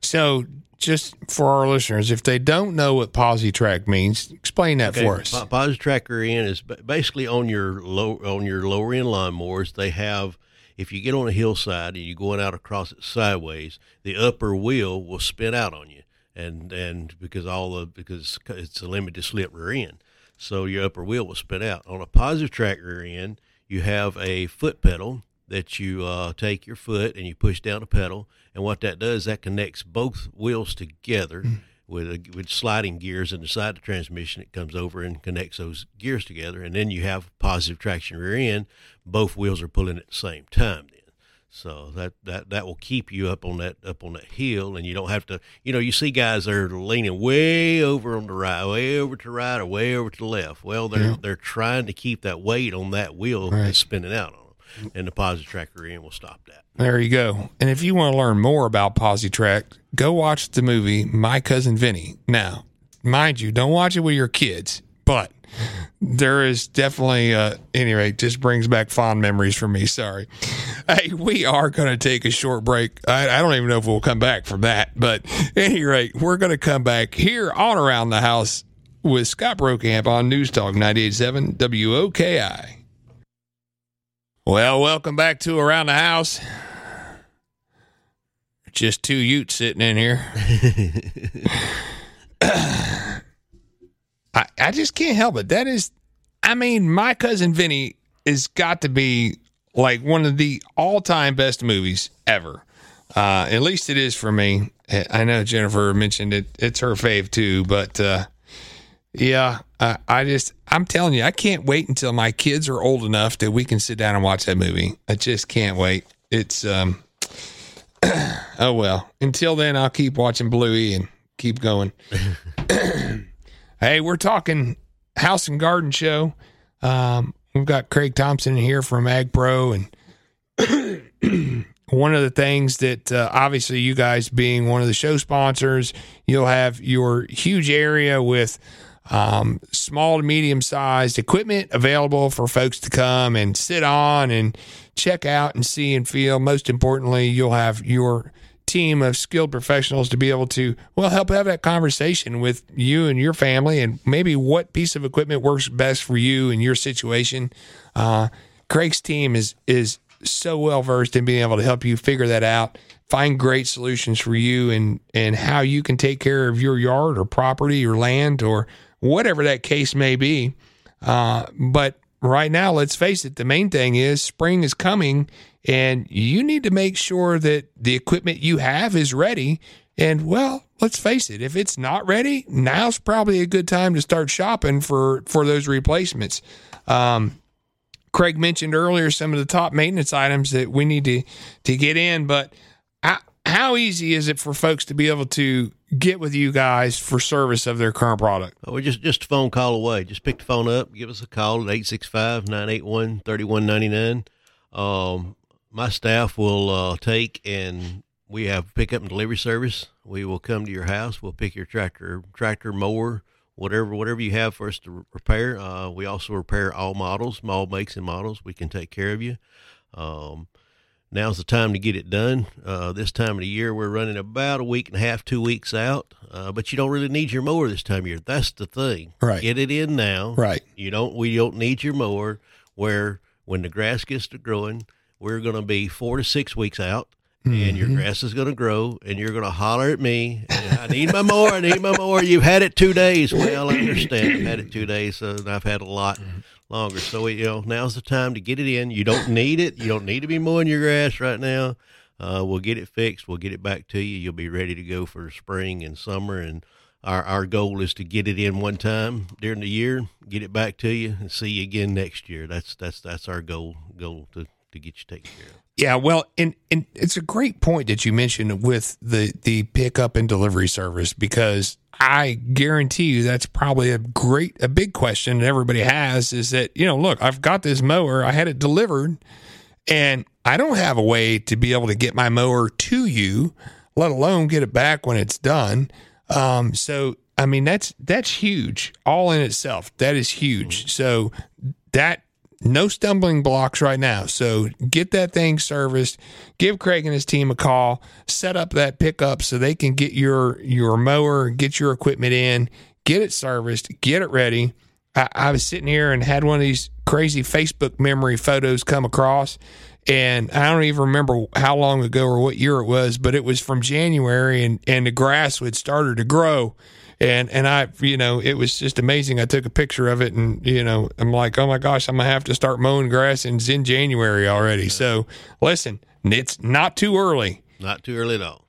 So just for our listeners, if they don't know what posi track means, explain that okay. for us. Posi track in is basically on your low, on your lower end lawnmowers. They have, if you get on a hillside and you're going out across it sideways, the upper wheel will spin out on you, and and because all the because it's a limited slip rear end, so your upper wheel will spin out. On a posi track rear end, you have a foot pedal that you uh, take your foot and you push down a pedal, and what that does, that connects both wheels together mm. with a, with sliding gears in the side of the transmission. It comes over and connects those gears together, and then you have positive traction rear end. Both wheels are pulling at the same time then. So that, that, that will keep you up on that up on that hill, and you don't have to, you know, you see guys that are leaning way over on the right, way over to the right, or way over to the left. Well, they're, yeah. they're trying to keep that weight on that wheel right. that's spinning out on. And the posi track rear end will stop that. There you go. And if you want to learn more about posi track, go watch the movie My Cousin Vinny. Now, mind you, don't watch it with your kids, but there is definitely, uh, anyway, just brings back fond memories for me. Sorry. Hey, we are going to take a short break. I, I don't even know if we'll come back from that, but at any rate, we're going to come back here on Around the House with Scott Brokamp on News Talk ninety-eight point seven W O K I. Well, welcome back to Around the House. Just two Utes sitting in here. I I just can't help it. That is, I mean, My Cousin Vinny has got to be like one of the all-time best movies ever. Uh, at least it is for me. I know Jennifer mentioned it. It's her fave too, but uh, yeah. Uh, I just, I'm telling you, I can't wait until my kids are old enough that we can sit down and watch that movie. I just can't wait. It's, um, oh well. Until then, I'll keep watching Bluey and keep going. Hey, we're talking House and Garden Show. Um, we've got Craig Thompson here from Ag-Pro, and one of the things that uh, obviously you guys being one of the show sponsors, you'll have your huge area with Um, small to medium sized equipment available for folks to come and sit on and check out and see and feel. Most importantly, you'll have your team of skilled professionals to be able to, well, help have that conversation with you and your family and maybe what piece of equipment works best for you and your situation. Uh, Craig's team is, is so well versed in being able to help you figure that out, find great solutions for you and, and how you can take care of your yard or property or land or whatever that case may be. Uh, but right now, let's face it, the main thing is spring is coming, and you need to make sure that the equipment you have is ready. And, well, let's face it, if it's not ready, now's probably a good time to start shopping for, for those replacements. Um, Craig mentioned earlier some of the top maintenance items that we need to, to get in, but I, how easy is it for folks to be able to get with you guys for service of their current product? Oh, we're just, just a phone call away. Just pick the phone up, give us a call at eight six five, nine eight one, three one nine nine. Um, my staff will uh, take, and we have pickup and delivery service. We will come to your house. We'll pick your tractor, tractor, mower, whatever, whatever you have for us to repair. Uh, we also repair all models, all makes and models. We can take care of you. Um, Now's the time to get it done. Uh, this time of the year, we're running about a week and a half, two weeks out. Uh, but you don't really need your mower this time of year. That's the thing. Right. Get it in now. Right. You don't. We don't need your mower. Where when the grass gets to growing, we're going to be four to six weeks out, mm-hmm. and your grass is going to grow, and you're going to holler at me. And, I need my mower. I need my mower. You've had it two days. Well, I understand. I've had it two days, uh, and I've had a lot. Mm-hmm. Longer. So, you know, now's the time to get it in. You don't need it. You don't need to be mowing your grass right now. Uh, we'll get it fixed. We'll get it back to you. You'll be ready to go for spring and summer. And our, our goal is to get it in one time during the year, get it back to you, and see you again next year. That's, that's, that's our goal, goal to, to get you taken care of. Yeah. Well, and, and it's a great point that you mentioned with the, the pickup and delivery service, because I guarantee you that's probably a great, a big question that everybody has is that, you know, look, I've got this mower, I had it delivered, and I don't have a way to be able to get my mower to you, let alone get it back when it's done. Um, so, I mean, that's, that's huge all in itself. That is huge. So that No stumbling blocks right now. So get that thing serviced. Give Craig and his team a call. Set up that pickup so they can get your your mower, get your equipment in, get it serviced, get it ready. I, I was sitting here and had one of these crazy Facebook memory photos come across, and I don't even remember how long ago or what year it was, but it was from January, and, and the grass had started to grow. And and I, you know, it was just amazing. I took a picture of it, and, you know, I'm like, oh, my gosh, I'm going to have to start mowing grass, and it's in January already. Yeah. So, listen, it's not too early. Not too early at all.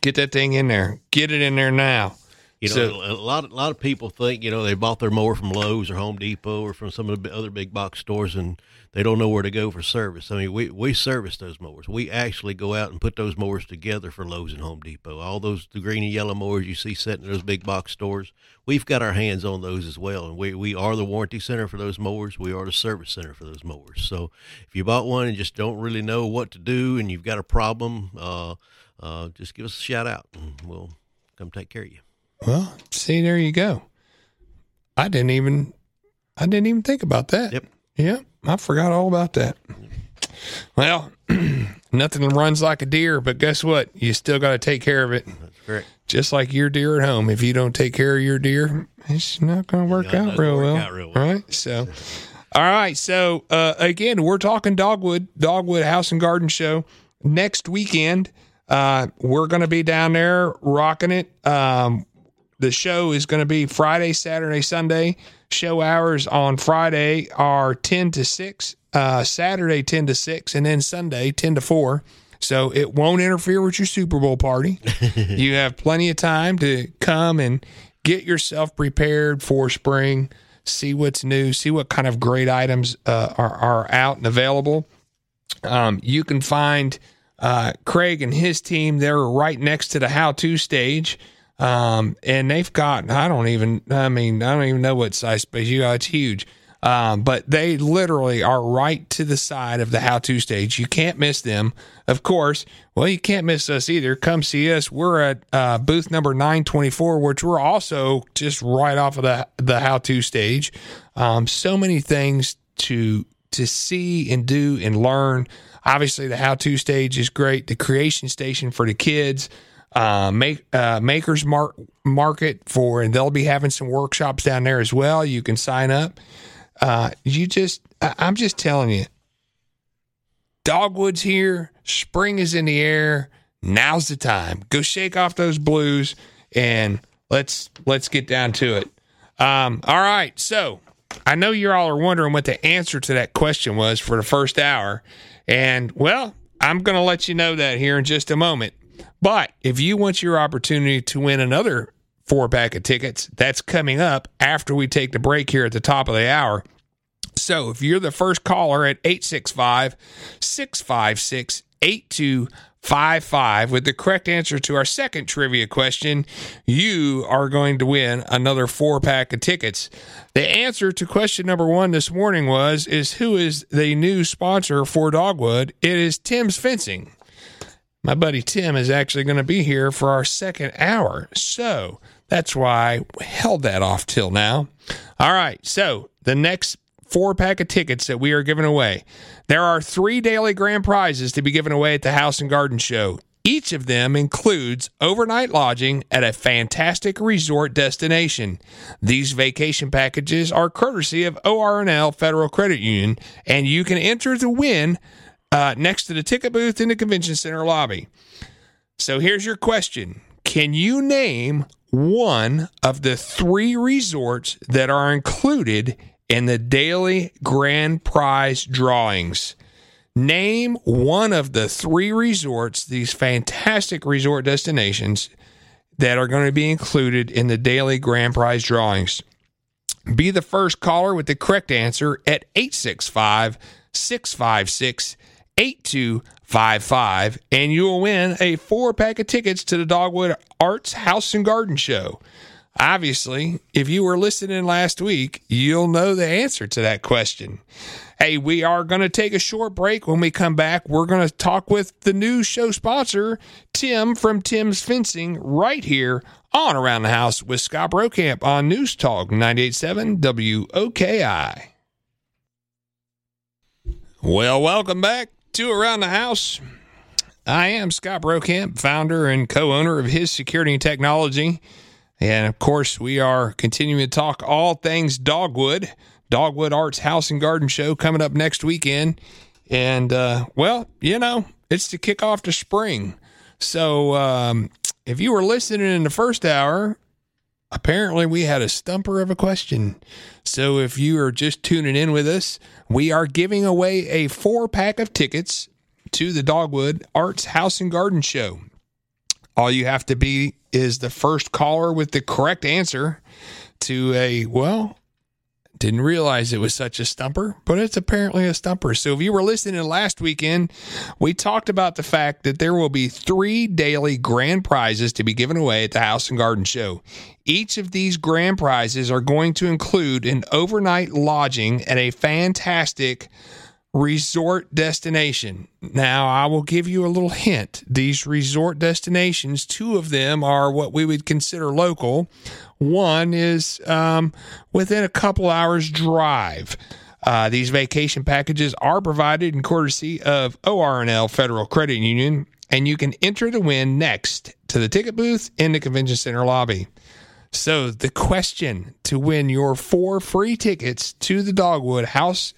Get that thing in there. Get it in there now. You know, so, a lot, a lot of people think, you know, they bought their mower from Lowe's or Home Depot or from some of the other big box stores, and they don't know where to go for service. I mean, we, we service those mowers. We actually go out and put those mowers together for Lowe's and Home Depot. All those the green and yellow mowers you see sitting in those big box stores, we've got our hands on those as well. And we, we are the warranty center for those mowers. We are the service center for those mowers. So if you bought one and just don't really know what to do and you've got a problem, uh, uh, just give us a shout out, and we'll come take care of you. Well, see, there you go. I didn't even, I didn't even think about that. Yep. Yep. I forgot all about that. Well, nothing runs like a deer, but guess what? You still got to take care of it. That's correct. Just like your deer at home. If you don't take care of your deer, it's not going to work out real well. Right? So, all right. So, uh, again, we're talking Dogwood, Dogwood House and Garden Show next weekend. Uh, we're going to be down there rocking it. Um, The show is going to be Friday, Saturday, Sunday. Show hours on Friday are ten to six, uh, Saturday ten to six, and then Sunday ten to four. So it won't interfere with your Super Bowl party. You have plenty of time to come and get yourself prepared for spring, see what's new, see what kind of great items uh, are, are out and available. Um, you can find uh, Craig and his team. They're right next to the how-to stage. Um, and they've got, I don't even, I mean, I don't even know what size space you got. It's huge. Um, but they literally are right to the side of the how-to stage. You can't miss them. Of course, well, you can't miss us either. Come see us. We're at, uh, booth number nine twenty-four, which we're also just right off of the, the how-to stage. Um, so many things to, to see and do and learn. Obviously the how-to stage is great. The creation station for the kids. Uh, make uh, Maker's Mark Market for, and they'll be having some workshops down there as well. You can sign up. Uh, you just, I, I'm just telling you, Dogwood's here. Spring is in the air. Now's the time. Go shake off those blues and let's let's get down to it. Um, all right. So I know you all are wondering what the answer to that question was for the first hour, and well, I'm going to let you know that here in just a moment. But if you want your opportunity to win another four-pack of tickets, that's coming up after we take the break here at the top of the hour. So if you're the first caller at eight six five, six five six, eight two five five with the correct answer to our second trivia question, you are going to win another four-pack of tickets. The answer to question number one this morning was, is who is the new sponsor for Dogwood? It is Tim's Fencing. My buddy Tim is actually going to be here for our second hour, so that's why I held that off till now. All right, so the next four-pack of tickets that we are giving away. There are three daily grand prizes to be given away at the House and Garden Show. Each of them includes overnight lodging at a fantastic resort destination. These vacation packages are courtesy of O R N L Federal Credit Union, and you can enter to win Uh, next to the ticket booth in the convention center lobby. So here's your question. Can you name one of the three resorts that are included in the daily grand prize drawings? Name one of the three resorts, these fantastic resort destinations, that are going to be included in the daily grand prize drawings. Be the first caller with the correct answer at eight six five, six five six, eight two five five. eight two five five, and you will win a four-pack of tickets to the Dogwood Arts House and Garden Show. Obviously, if you were listening last week, you'll know the answer to that question. Hey, we are going to take a short break. When we come back, we're going to talk with the new show sponsor, Tim from Tim's Fencing, right here on Around the House with Scott Brokamp on News Talk ninety-eight point seven W O K I. Well, welcome back to Around the House. I am Scott Brokamp, founder and co-owner of His Security and Technology. And, of course, we are continuing to talk all things Dogwood, Dogwood Arts House and Garden Show coming up next weekend. And, uh, well, you know, it's the kickoff to spring. So um, if you were listening in the first hour, apparently we had a stumper of a question. So if you are just tuning in with us, we are giving away a four-pack of tickets to the Dogwood Arts House and Garden Show. All you have to be is the first caller with the correct answer to a, well, didn't realize it was such a stumper, but it's apparently a stumper. So if you were listening last weekend, we talked about the fact that there will be three daily grand prizes to be given away at the House and Garden Show. Each of these grand prizes are going to include an overnight lodging at a fantastic resort destination. Now, I will give you a little hint. These resort destinations, two of them are what we would consider local. One is um, within a couple hours drive. Uh, these vacation packages are provided in courtesy of O R N L Federal Credit Union, and you can enter to win next to the ticket booth in the convention center lobby. So the question to win your four free tickets to the Dogwood House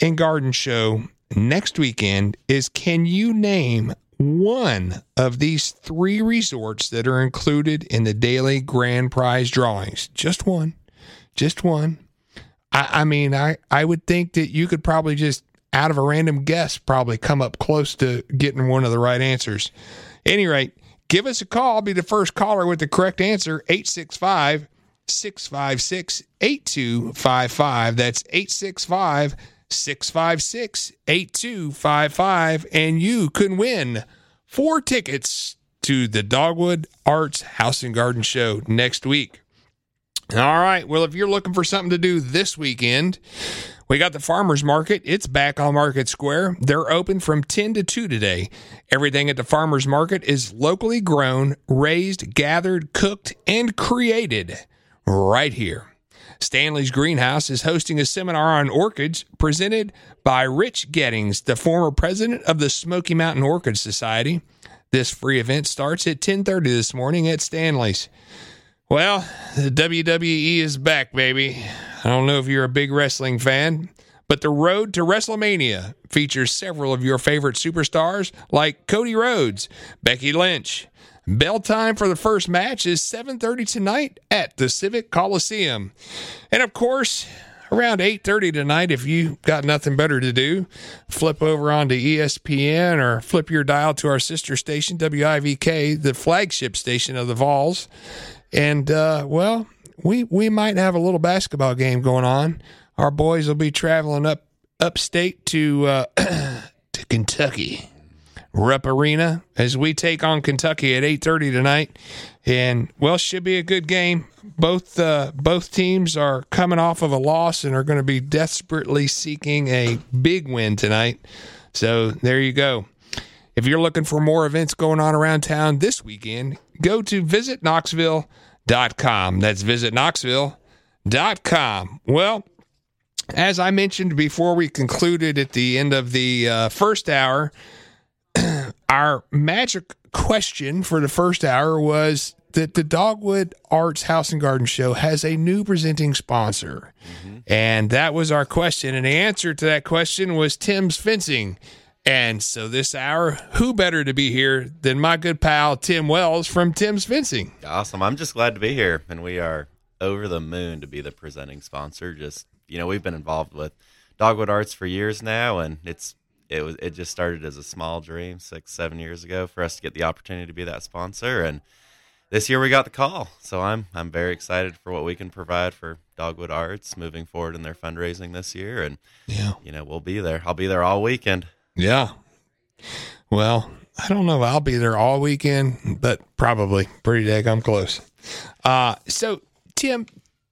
and Garden Show next weekend is, can you name one of these three resorts that are included in the daily grand prize drawings? Just one. Just one. I, I mean, I, I would think that you could probably just, out of a random guess, probably come up close to getting one of the right answers. At any rate, give us a call. I'll be the first caller with the correct answer, eight six five, six five six, eight two five five. That's eight six five, six five six, eight two five five, and you can win four tickets to the Dogwood Arts House and Garden Show next week. All right, well, if you're looking for something to do this weekend, we got the Farmers Market. It's back on Market Square. They're open from ten to two today. Everything at the Farmers Market is locally grown, raised, gathered, cooked, and created right here. Stanley's Greenhouse is hosting a seminar on orchids presented by Rich Gettings, the former president of the Smoky Mountain Orchid Society. This free event starts at ten thirty this morning at Stanley's. Well, the W W E is back, baby. I don't know if you're a big wrestling fan, but the road to WrestleMania features several of your favorite superstars like Cody Rhodes, Becky Lynch. Bell time for the first match is seven thirty tonight at the Civic Coliseum. And, of course, around eight thirty tonight, if you got nothing better to do, flip over onto E S P N or flip your dial to our sister station, W I V K, the flagship station of the Vols. And, uh, well, we we might have a little basketball game going on. Our boys will be traveling up upstate to uh, to Kentucky. Rupp Arena as we take on Kentucky at eight thirty tonight. And, well, should be a good game. Both uh, both teams are coming off of a loss and are going to be desperately seeking a big win tonight. So there you go. If you're looking for more events going on around town this weekend, go to visit knoxville dot com. That's visit knoxville dot com. Well, as I mentioned before we concluded at the end of the uh, first hour, our magic question for the first hour was that the Dogwood Arts House and Garden Show has a new presenting sponsor. Mm-hmm. And that was our question. And the answer to that question was Tim's Fencing. And so this hour, who better to be here than my good pal, Tim Wells from Tim's Fencing? Awesome. I'm just glad to be here. And we are over the moon to be the presenting sponsor. Just, you know, we've been involved with Dogwood Arts for years now, and it's, It was. It just started as a small dream six, seven years ago for us to get the opportunity to be that sponsor, and this year we got the call. So I'm I'm very excited for what we can provide for Dogwood Arts moving forward in their fundraising this year, and yeah, you know we'll be there. I'll be there all weekend. Yeah. Well, I don't know if I'll be there all weekend, but probably pretty daggum close. Uh, so Tim,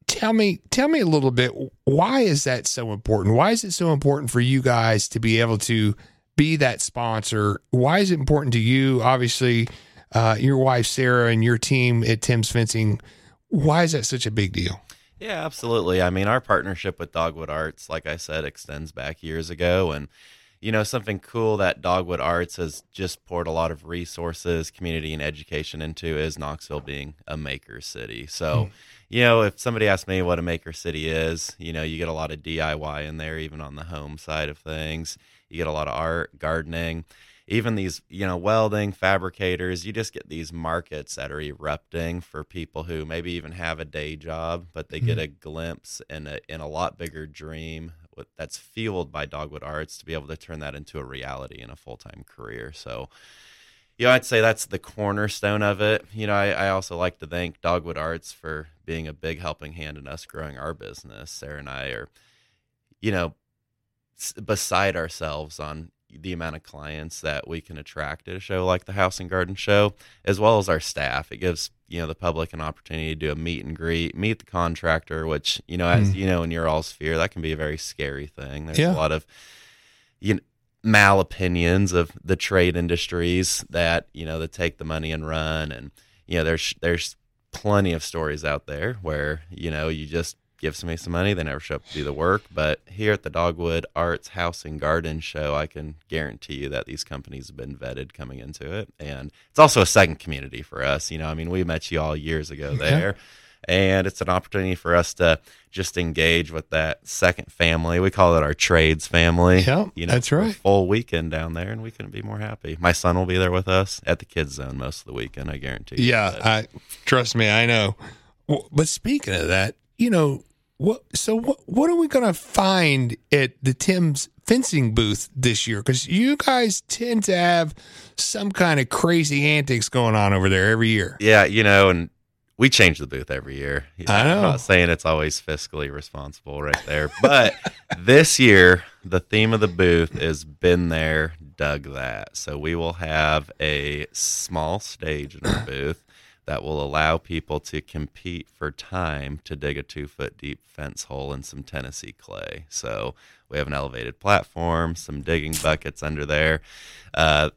Tell me, tell me a little bit, why is that so important? Why is it so important for you guys to be able to be that sponsor? Why is it important to you? Obviously, uh, your wife, Sarah, and your team at Tim's Fencing, why is that such a big deal? Yeah, absolutely. I mean, our partnership with Dogwood Arts, like I said, extends back years ago. And, you know, something cool that Dogwood Arts has just poured a lot of resources, community, and education into is Knoxville being a maker city. So, mm. you know, if somebody asks me what a maker city is, you know, you get a lot of D I Y in there, even on the home side of things. You get a lot of art, gardening, even these, you know, welding, fabricators. You just get these markets that are erupting for people who maybe even have a day job, but they mm-hmm. get a glimpse and a, and a lot bigger dream with, that's fueled by Dogwood Arts, to be able to turn that into a reality and a full-time career. So, you know, I'd say that's the cornerstone of it. You know, I, I also like to thank Dogwood Arts for being a big helping hand in us growing our business. Sarah and I are, you know, s- beside ourselves on the amount of clients that we can attract at a show like the House and Garden Show, as well as our staff. It gives, you know, the public an opportunity to do a meet and greet, meet the contractor, which, you know, as mm. you know, in your all sphere, that can be a very scary thing. There's yeah. a lot of, you know, malopinions of the trade industries that, you know, that take the money and run. And, you know, there's, there's plenty of stories out there where, you know, you just give somebody some money, they never show up to do the work. But here at the Dogwood Arts House and Garden Show, I can guarantee you that these companies have been vetted coming into it. And it's also a second community for us. You know, I mean, we met you all years ago there. Yeah. And it's an opportunity for us to just engage with that second family. We call it our trades family. Yeah, you know, that's right. Full weekend down there, and we couldn't be more happy. My son will be there with us at the Kids Zone most of the weekend, I guarantee you. Yeah, I, trust me, I know. Well, but speaking of that, you know, what? so what, what are we going to find at the Tim's Fencing booth this year? Because you guys tend to have some kind of crazy antics going on over there every year. Yeah, you know, and we change the booth every year. You know, I know. I'm not saying it's always fiscally responsible right there. But this year, the theme of the booth is Been There, Dug That. So we will have a small stage in our booth that will allow people to compete for time to dig a two-foot deep fence hole in some Tennessee clay. So we have an elevated platform, some digging buckets under there. Uh,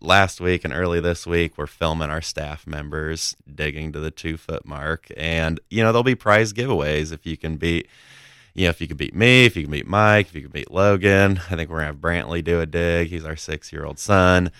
last week and early this week, we're filming our staff members digging to the two-foot mark. And, you know, there'll be prize giveaways if you can beat... You know, if you could beat me, if you could beat Mike, if you could beat Logan. I think we're going to have Brantley do a dig. He's our six-year-old son.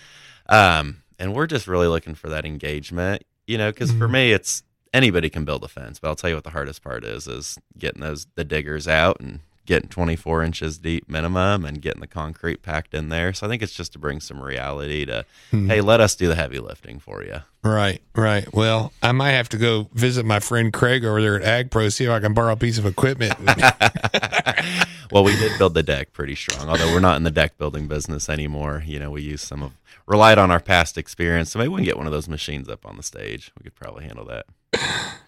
Um, and we're just really looking for that engagement. You know, because for me, it's anybody can build a fence, but I'll tell you what the hardest part is, is getting those the diggers out and getting twenty-four inches deep minimum and getting the concrete packed in there. So I think it's just to bring some reality to, hmm. hey, let us do the heavy lifting for you. Right, right. Well, I might have to go visit my friend Craig over there at Ag-Pro, see if I can borrow a piece of equipment. Well, we did build the deck pretty strong, although we're not in the deck building business anymore. You know, we use some of, relied on our past experience. So maybe we can get one of those machines up on the stage. We could probably handle that.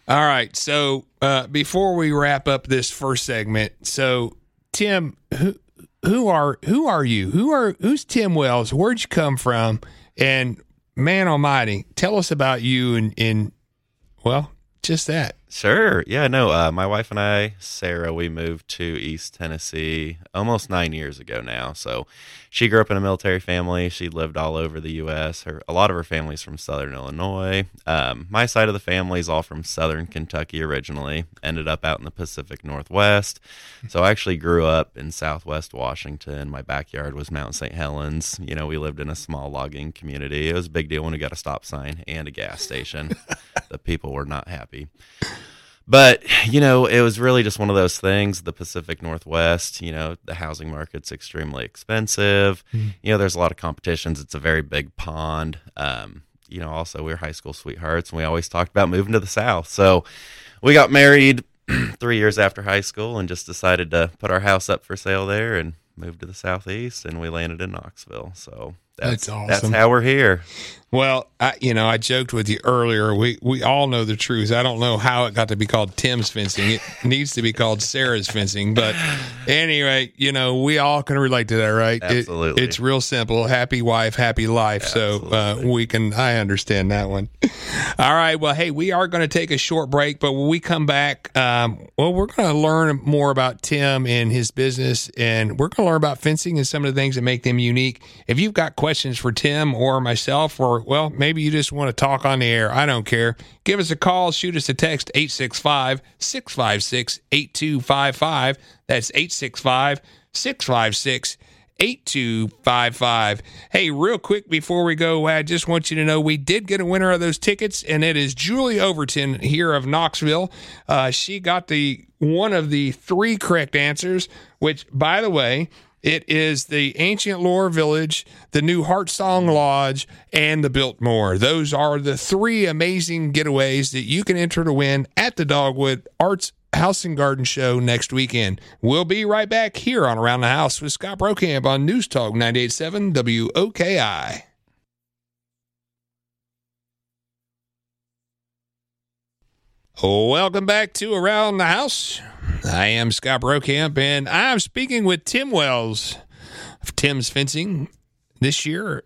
All right. So uh, before we wrap up this first segment, so Tim, who who are who are you? Who are who's Tim Wells? Where'd you come from? And man almighty, tell us about you and, and well, just that. Sure. Yeah, no, uh, my wife and I, Sarah, we moved to East Tennessee almost nine years ago now. So she grew up in a military family. She lived all over the U S. Her, a lot of her family's from Southern Illinois. Um, my side of the family is all from Southern Kentucky originally, ended up out in the Pacific Northwest. So I actually grew up in Southwest Washington. My backyard was Mount Saint Helens. You know, we lived in a small logging community. It was a big deal when we got a stop sign and a gas station. The people were not happy. But, you know, it was really just one of those things, the Pacific Northwest, you know, the housing market's extremely expensive. Mm. You know, there's a lot of competitions. It's a very big pond. Um, you know, also we were high school sweethearts, and we always talked about moving to the South. So we got married three years after high school and just decided to put our house up for sale there and moved to the Southeast, and we landed in Knoxville. So that's, that's awesome. That's how we're here. Well, I, you know, I joked with you earlier. We we all know the truth. I don't know how it got to be called Tim's Fencing. It needs to be called Sarah's Fencing. But anyway, you know, we all can relate to that, right? Absolutely. It, it's real simple. Happy wife, happy life. Absolutely. So uh, we can, I understand that one. All right. Well, hey, we are going to take a short break, but when we come back, um, well, we're going to learn more about Tim and his business, and we're going to learn about fencing and some of the things that make them unique. If you've got questions for Tim or myself, or, well, maybe you just want to talk on the air. I don't care. Give us a call. Shoot us a text, eight six five, six five six, eight two five five. That's eight six five, six five six, eight two five five. Hey, real quick before we go, I just want you to know we did get a winner of those tickets, and it is Julie Overton here of Knoxville. Uh, she got the one of the three correct answers, which, by the way, it is the Ancient Lore Village, the New Heartsong Lodge, and the Biltmore. Those are the three amazing getaways that you can enter to win at the Dogwood Arts House and Garden Show next weekend. We'll be right back here on Around the House with Scott Brokamp on News Talk ninety-eight point seven W O K I. Welcome back to Around the House. I am Scott Brokamp, and I'm speaking with Tim Wells of Tim's Fencing this year.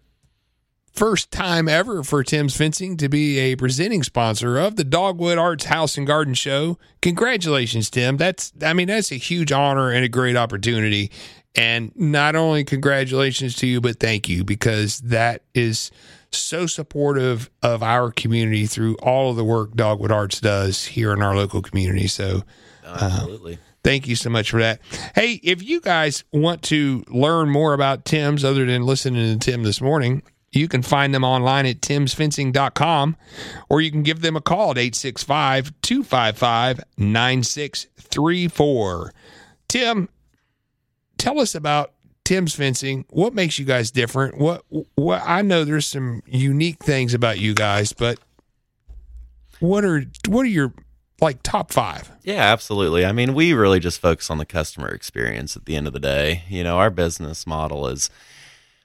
First time ever for Tim's Fencing to be a presenting sponsor of the Dogwood Arts House and Garden Show. Congratulations, Tim. That's, I mean, that's a huge honor and a great opportunity. And not only congratulations to you, but thank you, because that is so supportive of our community through all of the work Dogwood Arts does here in our local community. So, absolutely. Uh, Thank you so much for that. Hey, if you guys want to learn more about Tim's other than listening to Tim this morning, you can find them online at tims fencing dot com, or you can give them a call at eight six five, two five five, nine six three four. Tim, tell us about Tim's Fencing. What makes you guys different? What, what I know there's some unique things about you guys, but what are what are your like top five? Yeah, absolutely. I mean, we really just focus on the customer experience at the end of the day. You know, our business model is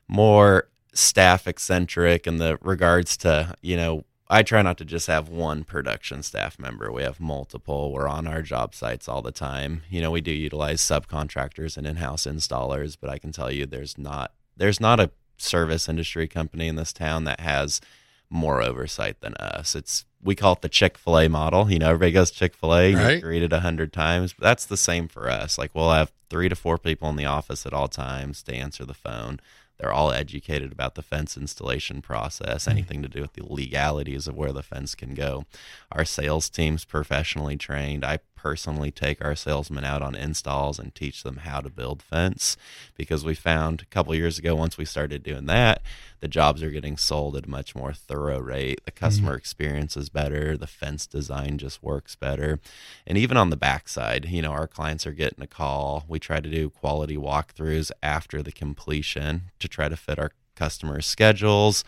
more staff eccentric in the regards to, you know, I try not to just have one production staff member. We have multiple. We're on our job sites all the time. You know, we do utilize subcontractors and in-house installers, but I can tell you there's not there's not a service industry company in this town that has more oversight than us. It's, we call it the Chick-fil-A model. You know, everybody goes Chick-fil-A, right? You greet it a hundred times. But that's the same for us. Like, we'll have three to four people in the office at all times to answer the phone. They're all educated about the fence installation process, anything to do with the legalities of where the fence can go. Our sales team's professionally trained. I personally take our salesmen out on installs and teach them how to build fence, because we found a couple years ago, once we started doing that, the jobs are getting sold at a much more thorough rate. The customer mm-hmm. experience is better. The fence design just works better. And even on the backside, you know, our clients are getting a call. We try to do quality walkthroughs after the completion to try to fit our customer schedules.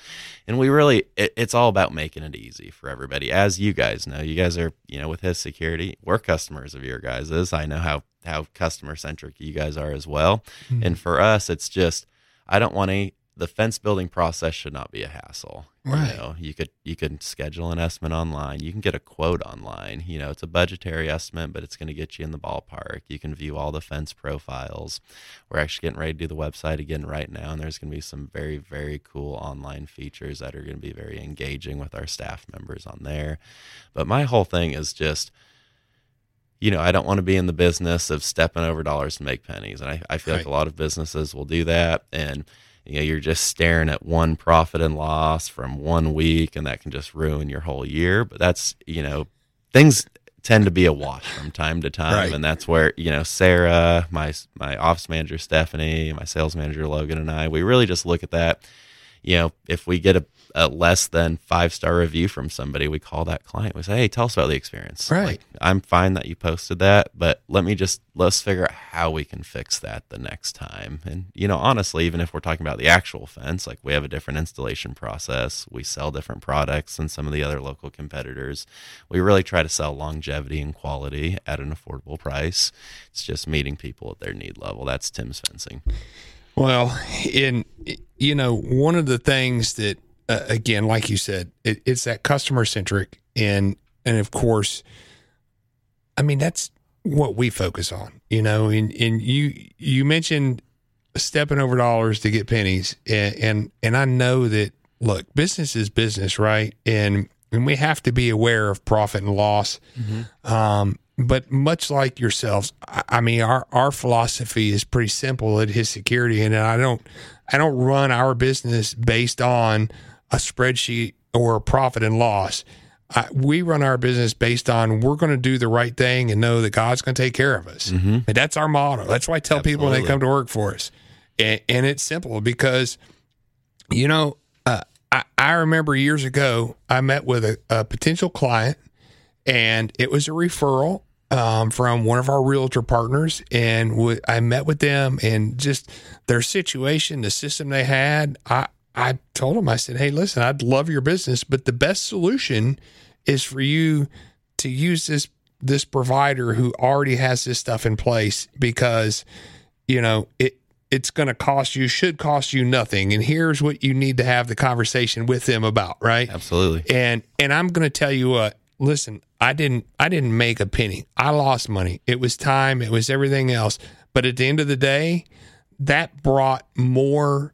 And we really, it, it's all about making it easy for everybody. As you guys know, you guys are, you know, with His Security, we're customers of your guys's. I know how, how customer centric you guys are as well. Mm-hmm. And for us, it's just, I don't want to, the fence building process should not be a hassle. Right. You know, you could, you can schedule an estimate online. You can get a quote online. You know, it's a budgetary estimate, but it's going to get you in the ballpark. You can view all the fence profiles. We're actually getting ready to do the website again right now, and there's going to be some very, very cool online features that are going to be very engaging with our staff members on there. But my whole thing is just, you know, I don't want to be in the business of stepping over dollars to make pennies. And I, I feel right. like a lot of businesses will do that. And you know, you're just staring at one profit and loss from one week, and that can just ruin your whole year. But that's, you know, things tend to be a wash from time to time. Right. And that's where, you know, Sarah, my, my office manager, Stephanie, my sales manager, Logan, and I, we really just look at that. You know, if we get a, a less than five-star review from somebody, we call that client. We say, hey, tell us about the experience. Right. Like, I'm fine that you posted that, but let me just, let's figure out how we can fix that the next time. And, you know, honestly, even if we're talking about the actual fence, like, we have a different installation process. We sell different products than some of the other local competitors. We really try to sell longevity and quality at an affordable price. It's just meeting people at their need level. That's Tim's Fencing. Well, in, you know, one of the things that, uh, again, like you said, it, it's that customer centric. And, and of course, I mean, that's what we focus on, you know, and, and you, you mentioned stepping over dollars to get pennies. And, and, and I know that, look, business is business, right? And, and we have to be aware of profit and loss. Mm-hmm. Um, But much like yourselves, I mean, our, our philosophy is pretty simple at His Security, and I don't I don't run our business based on a spreadsheet or a profit and loss. I, we run our business based on we're going to do the right thing and know that God's going to take care of us. Mm-hmm. And that's our motto. That's why I tell Absolutely. people when they come to work for us. And, and it's simple because, you know, uh, I, I remember years ago I met with a, a potential client. And it was a referral um, from one of our realtor partners, and w- I met with them and just their situation, the system they had. I, I told them, I said, hey, listen, I'd love your business, but the best solution is for you to use this this provider who already has this stuff in place because, you know, it it's going to cost you, should cost you nothing. And here's what you need to have the conversation with them about, right? Absolutely. And and I'm going to tell you what. Listen, I didn't I didn't make a penny. I lost money. It was time. It was everything else. But at the end of the day, that brought more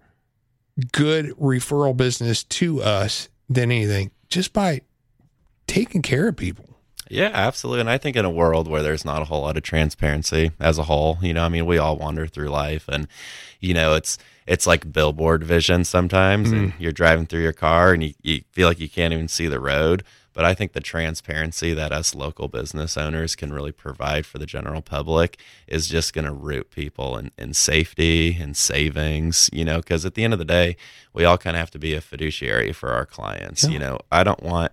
good referral business to us than anything, just by taking care of people. Yeah, absolutely. And I think in a world where there's not a whole lot of transparency as a whole, you know, I mean, we all wander through life and, you know, it's it's like billboard vision sometimes. Mm. And you're driving through your car and you, you feel like you can't even see the road. But I think the transparency that us local business owners can really provide for the general public is just going to root people in, in safety and savings, you know, because at the end of the day, we all kind of have to be a fiduciary for our clients. Yeah. You know, I don't want,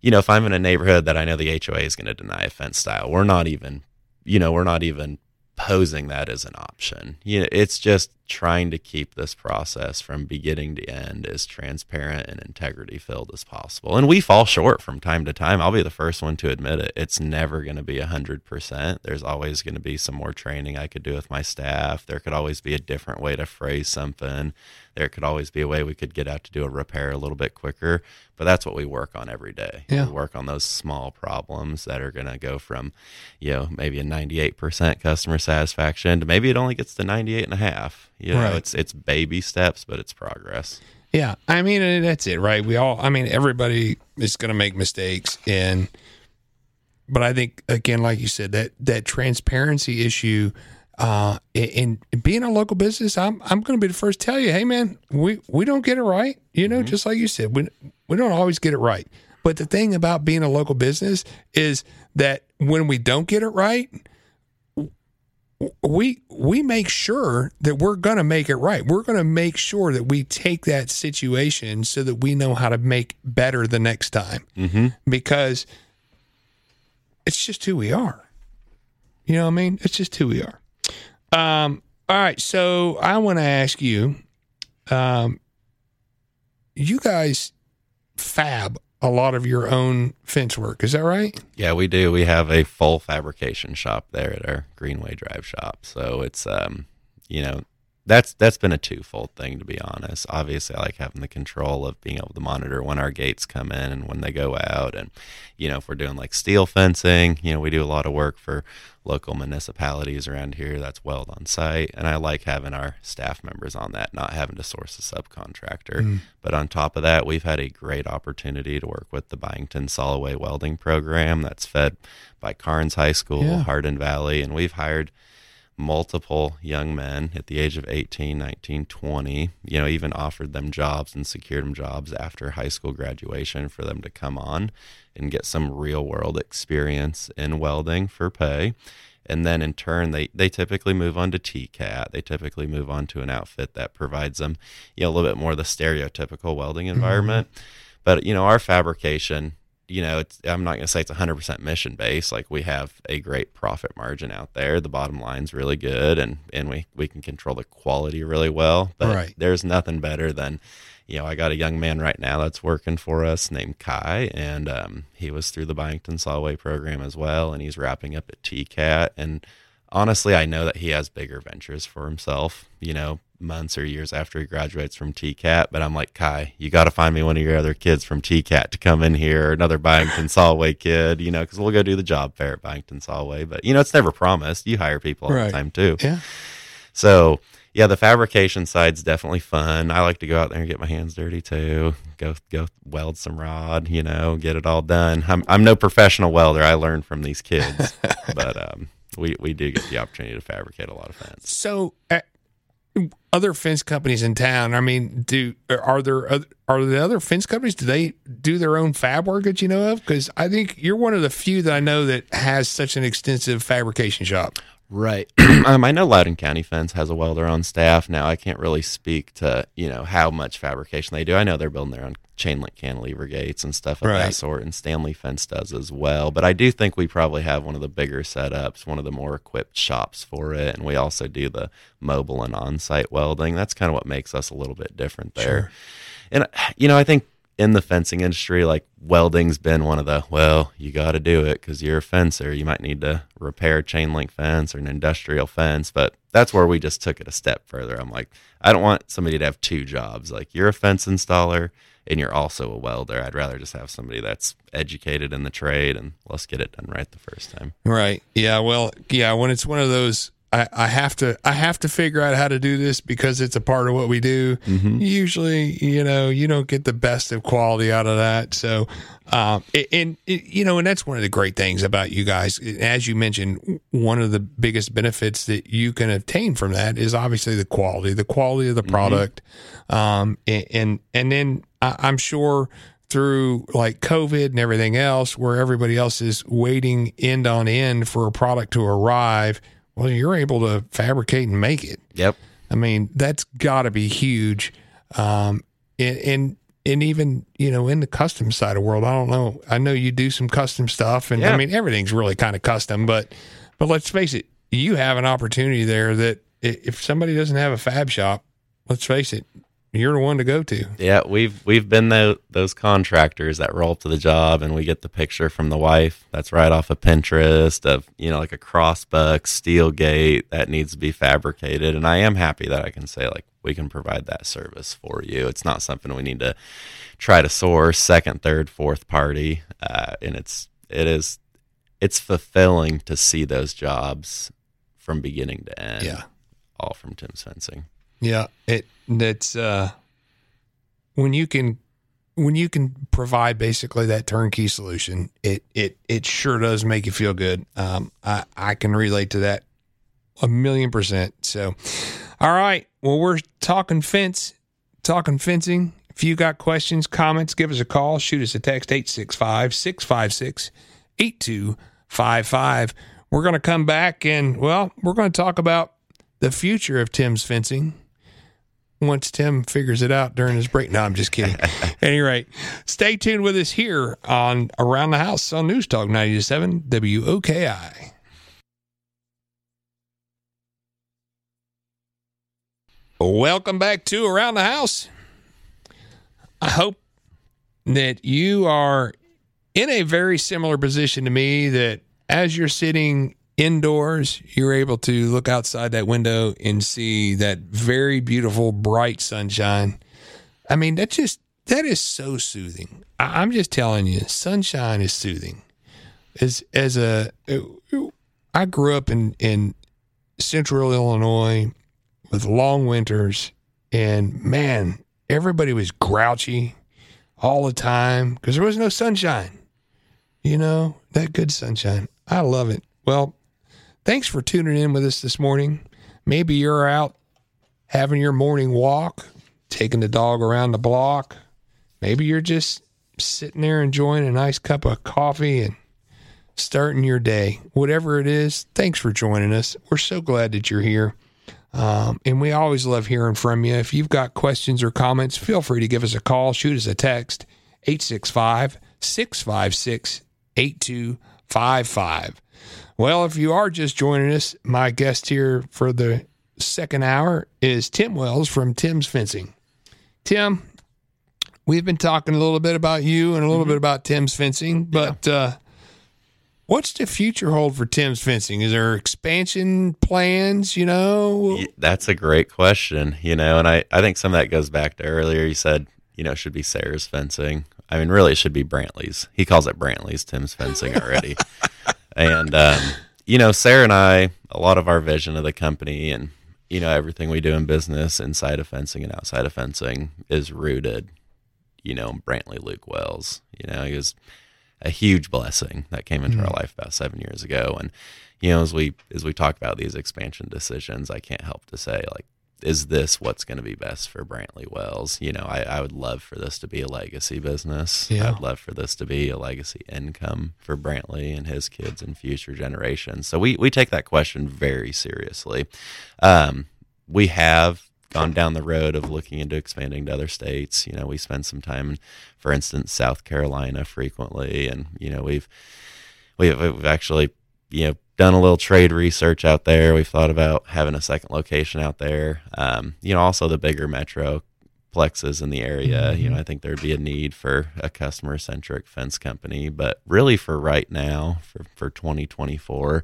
you know, if I'm in a neighborhood that I know the H O A is going to deny a fence style, we're not even, you know, we're not even posing that as an option. You know, it's just trying to keep this process from beginning to end as transparent and integrity filled as possible. And we fall short from time to time. I'll be the first one to admit it. It's never going to be one hundred percent. There's always going to be some more training I could do with my staff. There could always be a different way to phrase something. There could always be a way we could get out to do a repair a little bit quicker. But that's what we work on every day. Yeah. We work on those small problems that are going to go from, you know, maybe a ninety-eight percent customer satisfaction to maybe it only gets to ninety-eight and a half. You know, right. it's it's baby steps, but it's progress. Yeah, I mean, that's it, right? We all, I mean, everybody is going to make mistakes, and but I think again, like you said, that that transparency issue, uh, and being a local business, I'm I'm going to be the first to tell you, hey, man, we we don't get it right, you know, mm-hmm. just like you said, we we don't always get it right. But the thing about being a local business is that when we don't get it right, we we make sure that we're going to make it right. We're going to make sure that we take that situation so that we know how to make better the next time, mm-hmm. because it's just who we are. You know what I mean? It's just who we are. Um, all right. So I want to ask you, um, you guys fab a lot of your own fence work. Is that right? Yeah, we do. We have a full fabrication shop there at our Greenway Drive shop. So it's, um, you know, that's, that's been a twofold thing, to be honest. Obviously I like having the control of being able to monitor when our gates come in and when they go out. And, you know, if we're doing like steel fencing, you know, we do a lot of work for local municipalities around here. That's weld on site. And I like having our staff members on that, not having to source a subcontractor. Mm. But on top of that, we've had a great opportunity to work with the Byington Soloway Welding Program that's fed by Carnes High School, yeah. Hardin Valley. And we've hired multiple young men at the age of eighteen, nineteen, twenty, you know, even offered them jobs and secured them jobs after high school graduation for them to come on and get some real world experience in welding for pay. And then in turn, they, they typically move on to T C A T. They typically move on to an outfit that provides them, you know, a little bit more of the stereotypical welding environment. Mm-hmm. But, you know, our fabrication, you know, it's, I'm not going to say it's one hundred percent mission based. Like we have a great profit margin out there. The bottom line's really good, and, and we, we can control the quality really well. But right. there's nothing better than, you know, I got a young man right now that's working for us named Kai, and um, he was through the Byington Soloway program as well, and he's wrapping up at T C A T. And honestly, I know that he has bigger ventures for himself, you know, months or years after he graduates from T C A T. But I'm like, Kai, you got to find me one of your other kids from T C A T to come in here, another Byington Soloway kid, you know, because we'll go do the job fair at Byington Soloway. But, you know, it's never promised. You hire people all right. the time too. Yeah. So, yeah, the fabrication side's definitely fun. I like to go out there and get my hands dirty too. Go go weld some rod, you know, get it all done. I'm I'm no professional welder. I learned from these kids, but um, we we do get the opportunity to fabricate a lot of fence. So, uh, other fence companies in town. I mean, do are there other, are the other fence companies? Do they do their own fab work that you know of? Because I think you're one of the few that I know that has such an extensive fabrication shop. Right. um, I know Loudoun County Fence has a welder on staff. Now, I can't really speak to, you know, how much fabrication they do. I know they're building their own chain link cantilever gates and stuff of right. that sort, and Stanley Fence does as well. But I do think we probably have one of the bigger setups, one of the more equipped shops for it, and we also do the mobile and on-site welding. That's kind of what makes us a little bit different there. Sure. And, you know, I think in the fencing industry, like, welding's been one of the, well, you got to do it because you're a fencer. You might need to repair chain link fence or an industrial fence, but that's where we just took it a step further. I'm like, I don't want somebody to have two jobs. Like, you're a fence installer and you're also a welder. I'd rather just have somebody that's educated in the trade, and let's get it done right the first time. Right. Yeah. Well, yeah. When it's one of those, I, I have to, I have to figure out how to do this because it's a part of what we do. Mm-hmm. Usually, you know, you don't get the best of quality out of that. So, um, and, and, you know, and that's one of the great things about you guys. As you mentioned, one of the biggest benefits that you can obtain from that is obviously the quality, the quality of the product. Mm-hmm. Um, and, and, and then I, I'm sure through like COVID and everything else, where everybody else is waiting end on end for a product to arrive, well, you're able to fabricate and make it. Yep. I mean, that's got to be huge. Um, and, and and even, you know, in the custom side of the world, I don't know. I know you do some custom stuff, and yeah. I mean, everything's really kind of custom. But but let's face it, you have an opportunity there that if somebody doesn't have a fab shop, let's face it, you're the one to go to. Yeah, we've we've been the, those contractors that roll up to the job, and we get the picture from the wife that's right off of Pinterest of, you know, like a crossbuck steel gate that needs to be fabricated. And I am happy that I can say, like, we can provide that service for you. It's not something we need to try to source second, third, fourth party. Uh, and it's it is it's fulfilling to see those jobs from beginning to end. Yeah, all from Tim's Fencing. Yeah, it that's uh, when you can when you can provide basically that turnkey solution, it it it sure does make you feel good. Um, I I can relate to that a million percent. So, all right, well, we're talking fence, talking fencing. If you got questions, comments, give us a call, shoot us a text eight six five, six five six, eight two five five. We're gonna come back and well, we're gonna talk about the future of Tim's Fencing. Once Tim figures it out during his break. No, I'm just kidding. At any rate, stay tuned with us here on Around the House on News Talk ninety-seven W O K I. Welcome back to Around the House. I hope that you are in a very similar position to me, that as you're sitting indoors, you're able to look outside that window and see that very beautiful, bright sunshine. I mean, that's just, that is so soothing. I, I'm just telling you, sunshine is soothing. As, as a, I grew up in, in central Illinois with long winters, and man, everybody was grouchy all the time because there was no sunshine. You know, that good sunshine. I love it. Well, thanks for tuning in with us this morning. Maybe you're out having your morning walk, taking the dog around the block. Maybe you're just sitting there enjoying a nice cup of coffee and starting your day. Whatever it is, thanks for joining us. We're so glad that you're here. Um, and we always love hearing from you. If you've got questions or comments, feel free to give us a call. Shoot us a text, eight six five, six five six, eight two five five. Well, if you are just joining us, my guest here for the second hour is Tim Wells from Tim's Fencing. Tim, we've been talking a little bit about you and a little mm-hmm. bit about Tim's Fencing, but yeah. uh, what's the future hold for Tim's Fencing? Is there expansion plans, you know? That's a great question, you know, and I, I think some of that goes back to earlier. You said, you know, it should be Sarah's Fencing. I mean, really, it should be Brantley's. He calls it Brantley's Tim's Fencing already. And, um, you know, Sarah and I, a lot of our vision of the company and you know, everything we do in business inside of fencing and outside of fencing is rooted, you know, in Brantley Luke Wells. You know, he was a huge blessing that came into mm-hmm. our life about seven years ago. And, you know, as we, as we talk about these expansion decisions, I can't help to say, like, is this what's going to be best for Brantley Wells? You know, I, I would love for this to be a legacy business. Yeah. I'd love for this to be a legacy income for Brantley and his kids and future generations. So we, we take that question very seriously. Um, we have gone down the road of looking into expanding to other states. You know, we spend some time in, for instance, South Carolina frequently. And, you know, we've, we've, we've actually, you know, done a little trade research out there. We've thought about having a second location out there. Um, you know, also the bigger metroplexes in the area, mm-hmm. you know, I think there'd be a need for a customer centric fence company, but really for right now, for, for twenty twenty-four,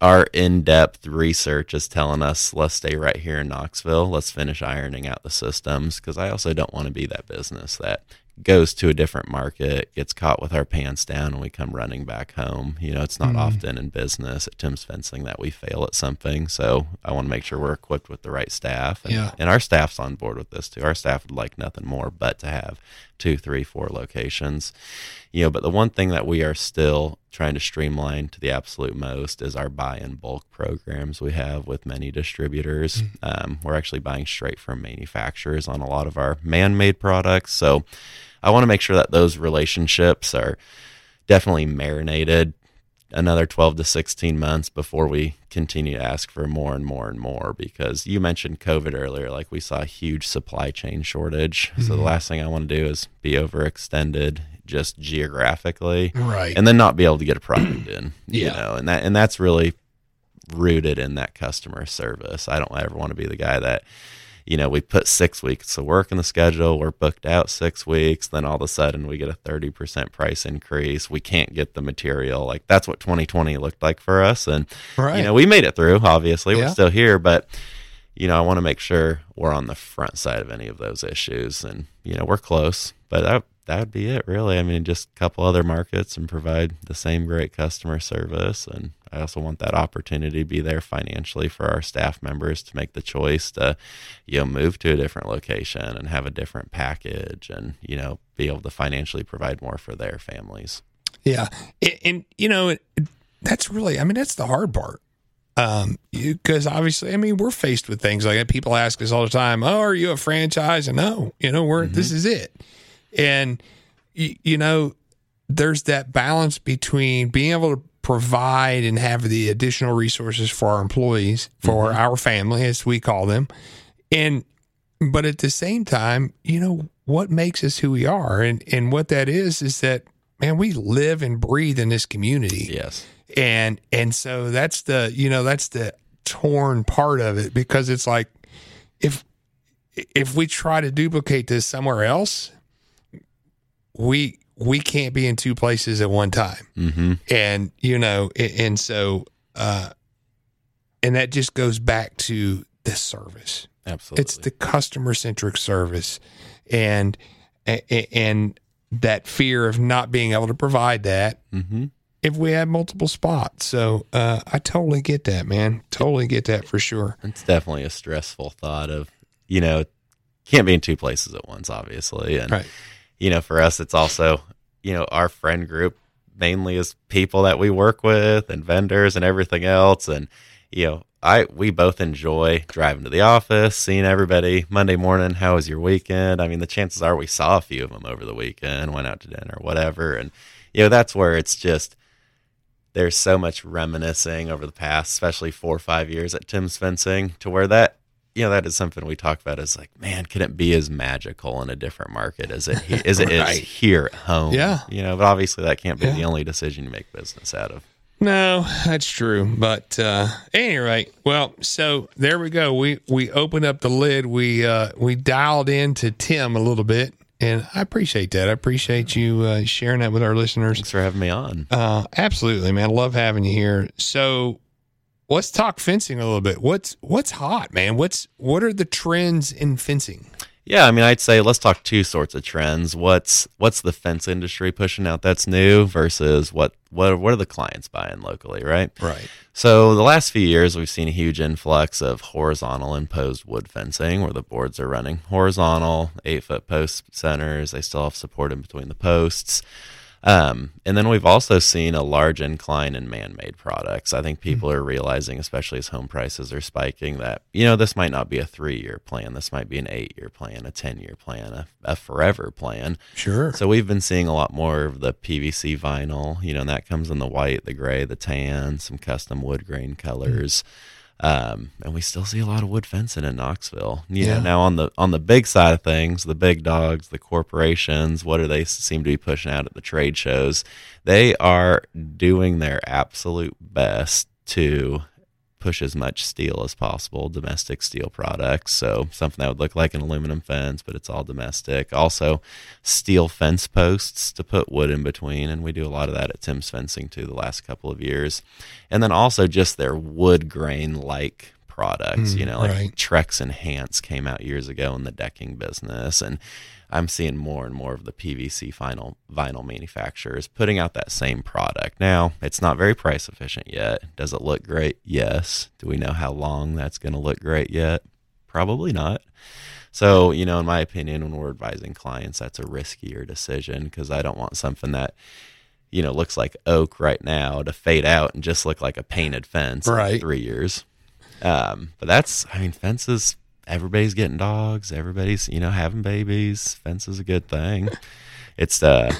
our in-depth research is telling us, let's stay right here in Knoxville. Let's finish ironing out the systems. Cause I also don't want to be that business that goes to a different market, gets caught with our pants down, and we come running back home. You know, it's not mm. often in business at Tim's Fencing that we fail at something. So I want to make sure we're equipped with the right staff. And, yeah. and our staff's on board with this too. Our staff would like nothing more but to have two, three, four locations. You know, but the one thing that we are still trying to streamline to the absolute most is our buy and bulk programs we have with many distributors. Mm. Um, we're actually buying straight from manufacturers on a lot of our man-made products. So I want to make sure that those relationships are definitely marinated another twelve to sixteen months before we continue to ask for more and more and more, because you mentioned COVID earlier, like we saw a huge supply chain shortage. Mm-hmm. So the last thing I want to do is be overextended just geographically. Right. And then not be able to get a product in, yeah. you know, and that, and that's really rooted in that customer service. I don't ever want to be the guy that, you know, we put six weeks of work in the schedule, we're booked out six weeks, then all of a sudden we get a thirty percent price increase. We can't get the material. Like, that's what twenty twenty looked like for us. And, right. you know, we made it through, obviously. Yeah. We're still here, but, you know, I want to make sure we're on the front side of any of those issues. And, you know, we're close, but that that would be it, really. I mean, just a couple other markets and provide the same great customer service. And I also want that opportunity to be there financially for our staff members to make the choice to, you know, move to a different location and have a different package and, you know, be able to financially provide more for their families. Yeah. And, and you know, it, it, that's really, I mean, that's the hard part. Um, you, cause obviously, I mean, we're faced with things like that. People ask us all the time, oh, are you a franchise? And no, you know, we're, mm-hmm. this is it. And you, you know, there's that balance between being able to provide and have the additional resources for our employees, for mm-hmm. our family, as we call them. And, but at the same time, you know, what makes us who we are and, and what that is, is that, man, we live and breathe in this community. Yes. And, and so that's the, you know, that's the torn part of it, because it's like, if, if we try to duplicate this somewhere else, we, we can't be in two places at one time. Mm-hmm. And, you know, and, and so, uh, and that just goes back to the service. Absolutely. It's the customer centric service and, and, and that fear of not being able to provide that mm-hmm. if we had multiple spots. So, uh, I totally get that, man. Totally get that for sure. It's definitely a stressful thought of, you know, can't be in two places at once, obviously. And, right. you know, for us, it's also, you know, our friend group mainly is people that we work with and vendors and everything else. And, you know, I, we both enjoy driving to the office, seeing everybody Monday morning. How was your weekend? I mean, the chances are we saw a few of them over the weekend, went out to dinner, whatever. And, you know, that's where it's just, there's so much reminiscing over the past, especially four or five years at Tim's Fencing, to where that, you know, that is something we talk about is like, man, could it be as magical in a different market as it he- as it right. is here at home? Yeah. You know, but obviously that can't be yeah. the only decision you make business out of. No, that's true. But uh, anyway, well, so there we go. We we opened up the lid. We uh, we dialed into Tim a little bit, and I appreciate that. I appreciate you uh, sharing that with our listeners. Thanks for having me on. Uh, absolutely, man. Love having you here. So let's talk fencing a little bit. What's what's hot, man? What's what are the trends in fencing? Yeah, I mean, I'd say let's talk two sorts of trends. What's what's the fence industry pushing out that's new versus what what what are the clients buying locally, right? Right. So the last few years, we've seen a huge influx of horizontal imposed wood fencing where the boards are running horizontal, eight-foot post centers. They still have support in between the posts. Um, and then we've also seen a large incline in man-made products. I think people mm-hmm. are realizing, especially as home prices are spiking, that, you know, this might not be a three-year plan. This might be an eight-year plan, a ten-year plan, a, a forever plan. Sure. So we've been seeing a lot more of the P V C vinyl, you know, and that comes in the white, the gray, the tan, some custom wood grain colors. Mm-hmm. Um, and we still see a lot of wood fencing in Knoxville. You yeah. know, now on the on the big side of things, the big dogs, the corporations, what do they seem to be pushing out at the trade shows? They are doing their absolute best to push as much steel as possible, domestic steel products. So something that would look like an aluminum fence, but it's all domestic. Also, steel fence posts to put wood in between, and we do a lot of that at Tim's Fencing too the last couple of years. And then also just their wood grain-like products, mm, you know, like right. Trex Enhance came out years ago in the decking business, and I'm seeing more and more of the P V C vinyl, vinyl manufacturers putting out that same product. Now, it's not very price efficient yet. Does it look great? Yes. Do we know how long that's going to look great yet? Probably not. So, you know, in my opinion, when we're advising clients, that's a riskier decision because I don't want something that, you know, looks like oak right now to fade out and just look like a painted fence right. in three years. Um, but that's, I mean, fences... Everybody's getting dogs. Everybody's, you know, having babies. Fence is a good thing. It's, uh,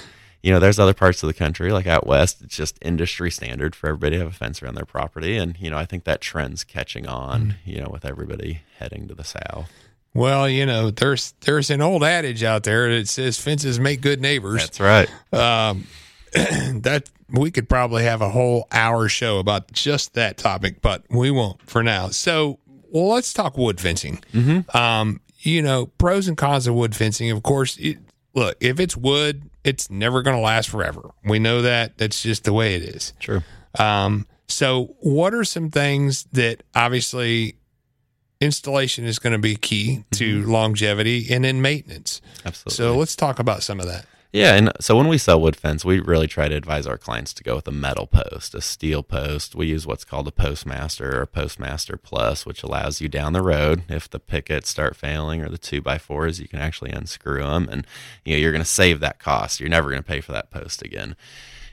you know, there's other parts of the country, like out west, it's just industry standard for everybody to have a fence around their property. And, you know, I think that trend's catching on, you know, with everybody heading to the south. Well, you know, there's there's an old adage out there that says fences make good neighbors. That's right. Um, that we could probably have a whole hour show about just that topic, but we won't for now. So, well, let's talk wood fencing. Mm-hmm. Um, you know, pros and cons of wood fencing. Of course, it, look, if it's wood, it's never going to last forever. We know that. That's just the way it is. True. Um, so what are some things that obviously installation is going to be key to mm-hmm. longevity and then maintenance? Absolutely. So let's talk about some of that. Yeah, and so when we sell wood fence, we really try to advise our clients to go with a metal post, a steel post. We use what's called a Postmaster or Postmaster Plus, which allows you down the road, if the pickets start failing or the two by fours, you can actually unscrew them, and you know, you're going to save that cost. You're never going to pay for that post again.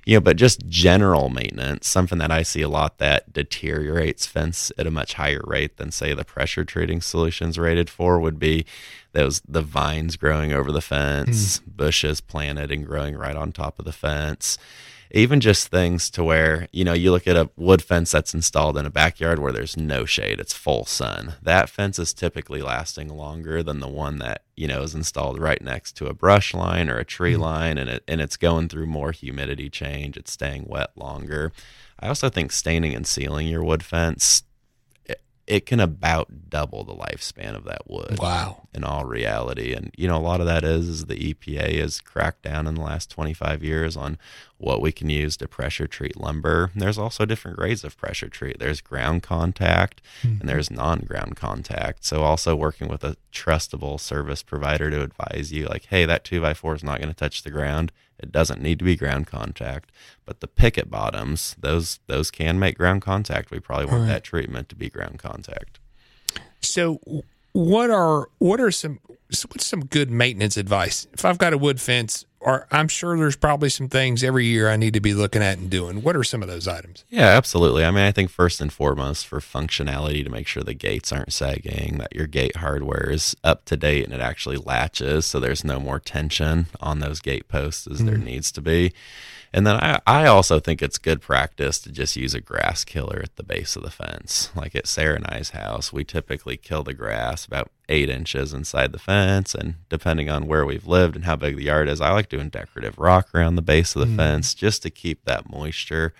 You know, but just general maintenance, something that I see a lot that deteriorates fence at a much higher rate than, say, the pressure treating solutions rated for would be those the vines growing over the fence, mm. bushes planted and growing right on top of the fence. Even just things to where, you know, you look at a wood fence that's installed in a backyard where there's no shade, it's full sun. That fence is typically lasting longer than the one that, you know, is installed right next to a brush line or a tree line, and it and it's going through more humidity change, it's staying wet longer. I also think staining and sealing your wood fence, it, it can about double the lifespan of that wood. Wow. In all reality. And, you know, a lot of that is, is the E P A has cracked down in the last twenty-five years on what we can use to pressure treat lumber. There's also different grades of pressure treat. There's ground contact mm-hmm. and there's non-ground contact. So also working with a trustable service provider to advise you like, hey, that two by four is not going to touch the ground. It doesn't need to be ground contact, but the picket bottoms, those, those can make ground contact. We probably want right. that treatment to be ground contact. So what are, what are some, what's some good maintenance advice? If I've got a wood fence, or I'm sure there's probably some things every year I need to be looking at and doing. What are some of those items? Yeah, absolutely. I mean, I think first and foremost for functionality to make sure the gates aren't sagging, that your gate hardware is up to date and it actually latches so there's no more tension on those gate posts as mm-hmm. there needs to be. And then I, I also think it's good practice to just use a grass killer at the base of the fence. Like at Sarah and I's house, we typically kill the grass about eight inches inside the fence. And depending on where we've lived and how big the yard is, I like doing decorative rock around the base of the mm. fence just to keep that moisture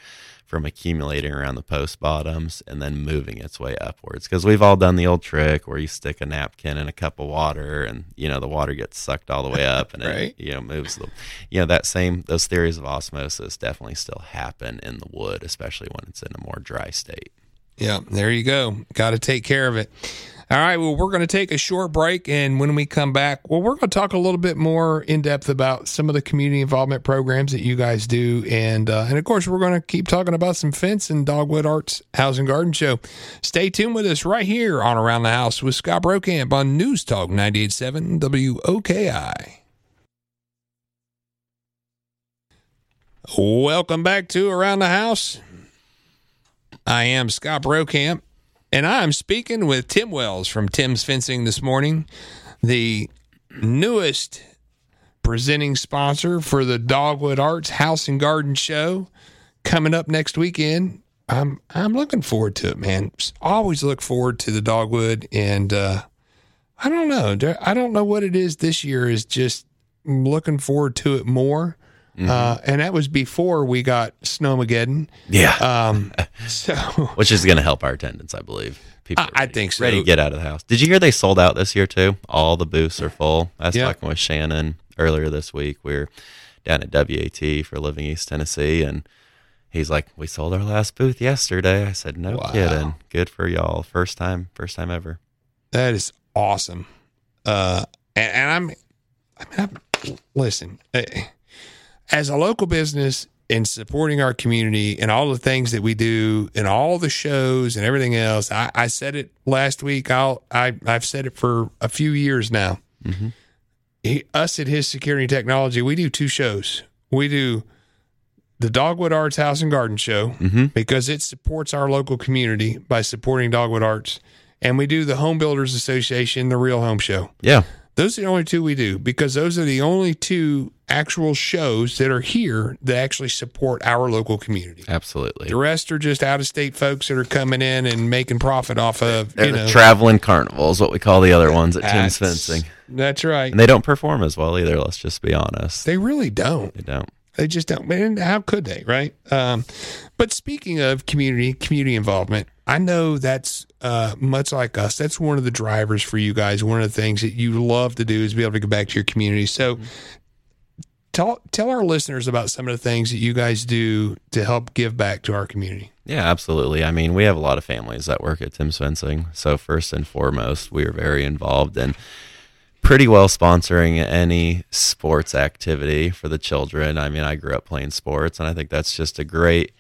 from accumulating around the post bottoms and then moving its way upwards. Because we've all done the old trick where you stick a napkin in a cup of water and, you know, the water gets sucked all the way up and right? it, you know, moves. The, you know, that same, those theories of osmosis definitely still happen in the wood, especially when it's in a more dry state. Yeah, there you go. Got to take care of it. All right, well, we're going to take a short break, and when we come back, well, we're going to talk a little bit more in depth about some of the community involvement programs that you guys do, and uh, and of course, we're going to keep talking about some fence and Dogwood Arts House and Garden Show. Stay tuned with us right here on Around the House with Scott Brokamp on News Talk ninety-eight point seven W O K I. Welcome back to Around the House. I am Scott Brokamp, and I'm speaking with Tim Wells from Tim's Fencing this morning, the newest presenting sponsor for the Dogwood Arts House and Garden Show coming up next weekend. I'm I'm looking forward to it, man. Always look forward to the Dogwood, and uh, I don't know. I don't know what it is this year. Is just looking forward to it more. Mm-hmm. Uh, and that was before we got Snowmageddon. Yeah. Um, so, which is going to help our attendance, I believe. People I, ready, I think so. Ready to get out of the house. Did you hear they sold out this year too? All the booths are full. I was yeah. talking with Shannon earlier this week. We were down at W A T for Living East Tennessee, and he's like, "We sold our last booth yesterday." I said, "No wow. kidding. Good for y'all. First time, first time ever." That is awesome. Uh, and, and I'm, I mean, I'm, listen. I, As a local business and supporting our community and all the things that we do and all the shows and everything else, I, I said it last week. I'll, I, I've said it for a few years now. Mm-hmm. He, us at His Security and Technology, we do two shows. We do the Dogwood Arts House and Garden Show mm-hmm. because it supports our local community by supporting Dogwood Arts. And we do the Home Builders Association, the Real Home Show. Yeah. Those are the only two we do because those are the only two actual shows that are here that actually support our local community. Absolutely. The rest are just out-of-state folks that are coming in and making profit off of, They're you the know. traveling carnival is what we call the other ones at that's, Tim's Fencing. That's right. And they don't perform as well either, let's just be honest. They really don't. They don't. They just don't. Man, how could they, right? Um, but speaking of community, community involvement, I know that's uh, much like us. That's one of the drivers for you guys. One of the things that you love to do is be able to go back to your community. So mm-hmm. tell, tell our listeners about some of the things that you guys do to help give back to our community. Yeah, absolutely. I mean, we have a lot of families that work at Tim's Fencing. So first and foremost, we are very involved in pretty well sponsoring any sports activity for the children. I mean, I grew up playing sports, and I think that's just a great,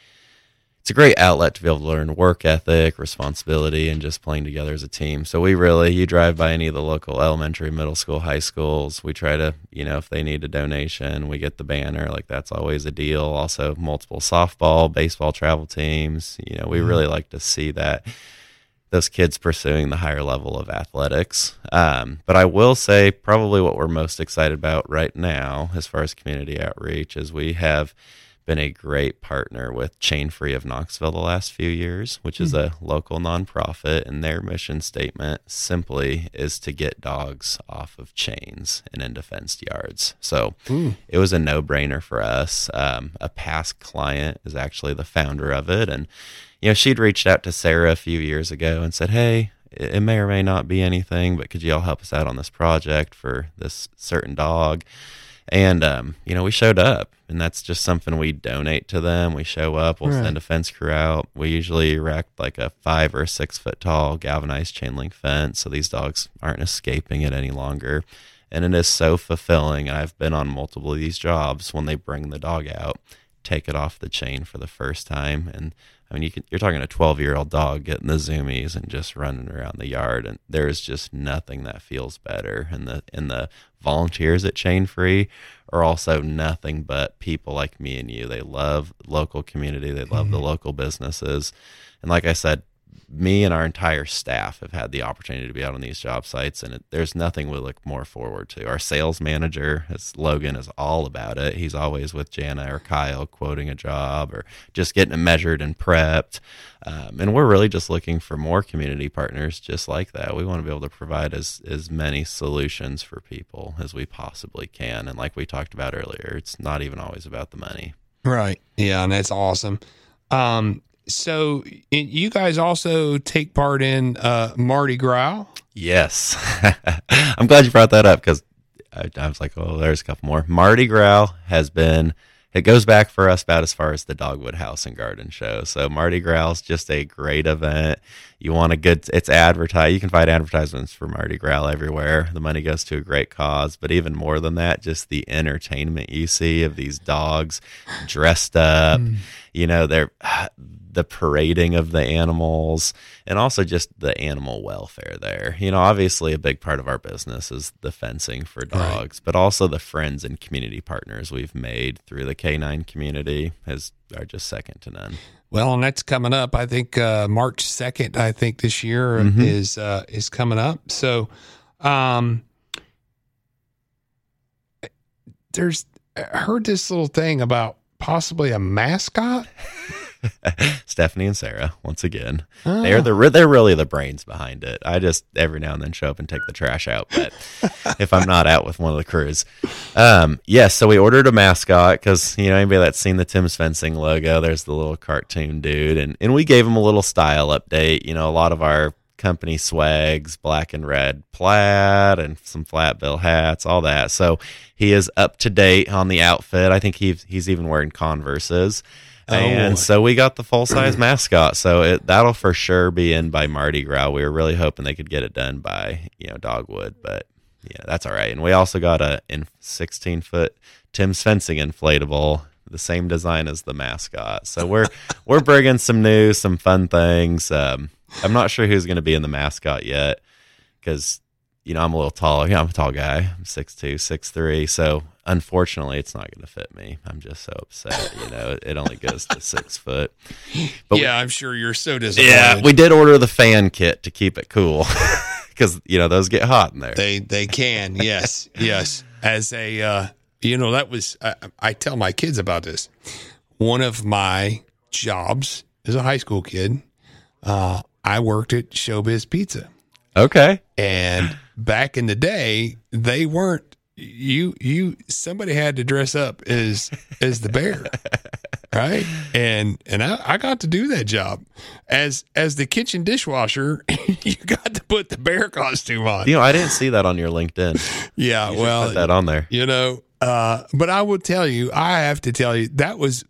it's a great outlet to be able to learn work ethic, responsibility, and just playing together as a team. So we really, you drive by any of the local elementary, middle school, high schools, we try to, you know, if they need a donation, we get the banner. Like that's always a deal. Also multiple softball, baseball travel teams. You know, we mm-hmm. really like to see that. Those kids pursuing the higher level of athletics. Um, but I will say probably what we're most excited about right now as far as community outreach is we have been a great partner with Chain Free of Knoxville the last few years, which mm-hmm. is a local nonprofit, and their mission statement simply is to get dogs off of chains and into fenced yards. So Ooh. It was a no-brainer for us. Um, a past client is actually the founder of it, and you know, she'd reached out to Sarah a few years ago and said, "Hey, it may or may not be anything, but could you all help us out on this project for this certain dog?" And, um, you know, we showed up, and that's just something we donate to them. We show up, we'll right. send a fence crew out. We usually erect like a five or six foot tall galvanized chain link fence, so these dogs aren't escaping it any longer. And it is so fulfilling. I've been on multiple of these jobs when they bring the dog out, take it off the chain for the first time, and I mean, you can, you're talking a twelve-year-old dog getting the zoomies and just running around the yard, and there is just nothing that feels better. And the and the volunteers at Chain Free are also nothing but people like me and you. They love local community. They love mm-hmm. the local businesses. And like I said, me and our entire staff have had the opportunity to be out on these job sites, and it, there's nothing we look more forward to. Our sales manager, Logan, is all about it. He's always with Jana or Kyle quoting a job or just getting it measured and prepped. Um, and we're really just looking for more community partners just like that. We want to be able to provide as, as many solutions for people as we possibly can. And like we talked about earlier, it's not even always about the money. Right. Yeah, and that's awesome. Um So you guys also take part in uh, Mardi Growl? Yes. I'm glad you brought that up because I, I was like, oh, there's a couple more. Mardi Growl has been it goes back for us about as far as the Dogwood House and Garden Show. So Mardi Growl is just a great event. You want a good, it's advertised. You can find advertisements for Mardi Growl everywhere. The money goes to a great cause, but even more than that, just the entertainment you see of these dogs dressed up, mm. you know, they're the parading of the animals, and also just the animal welfare there. You know, obviously a big part of our business is the fencing for dogs, right. but also the friends and community partners we've made through the canine community has are just second to none. Well, and that's coming up. I think uh, March second, I think this year mm-hmm. is uh, is coming up. So um, there's I heard this little thing about possibly a mascot. Stephanie and Sarah, once again, oh. they're the they're really the brains behind it. I just every now and then show up and take the trash out, but if I'm not out with one of the crews, um, yes. Yeah, so we ordered a mascot because you know anybody that's seen the Tim's Fencing logo, there's the little cartoon dude, and and we gave him a little style update. You know, a lot of our company swags, black and red plaid and some flat bill hats, all that. So he is up to date on the outfit. I think he's he's even wearing Converses. And oh. so we got the full-size mascot, so it, that'll for sure be in by Mardi Gras. We were really hoping they could get it done by, you know, Dogwood, but yeah, that's all right. And we also got a sixteen-foot Tim's Fencing inflatable, the same design as the mascot. So we're we're bringing some new, some fun things. Um, I'm not sure who's going to be in the mascot yet because, you know, I'm a little taller. Yeah, I'm a tall guy. I'm six two, six three, so... Unfortunately, it's not going to fit me. I'm just so upset. You know, it only goes to six foot. But yeah, we, I'm sure you're so disappointed. Yeah, we did order the fan kit to keep it cool because you know those get hot in there. They they can. Yes, yes. As a uh, you know, that was I, I tell my kids about this. One of my jobs as a high school kid, uh, I worked at Showbiz Pizza. Okay, and back in the day, they weren't. You, you, somebody had to dress up as, as the bear, right? And, and I, I got to do that job as, as the kitchen dishwasher. You got to put the bear costume on. You know, I didn't see that on your LinkedIn. Yeah. You well, put that on there, you know, uh, but I will tell you, I have to tell you that was,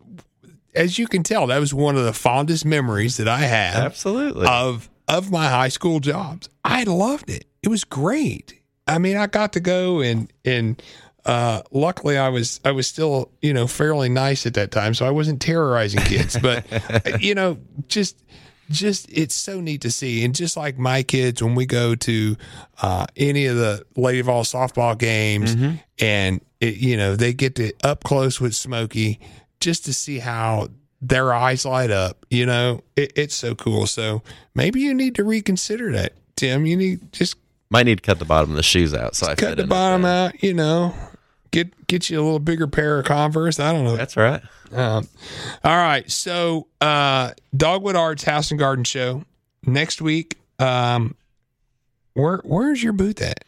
as you can tell, that was one of the fondest memories that I have. Absolutely. Of, of my high school jobs. I loved it. It was great. I mean, I got to go and, and, uh, luckily I was, I was still, you know, fairly nice at that time. So I wasn't terrorizing kids, but you know, just, just, it's so neat to see. And just like my kids, when we go to, uh, any of the Lady Vol softball games mm-hmm. and it, you know, they get to up close with Smokey just to see how their eyes light up, you know, it, it's so cool. So maybe you need to reconsider that, Tim. You need just Might need to cut the bottom of the shoes out. So I cut the bottom out, you know, get get you a little bigger pair of Converse. I don't know. That's right. Um, all right. So uh, Dogwood Arts House and Garden Show next week. Um, where where's your booth at?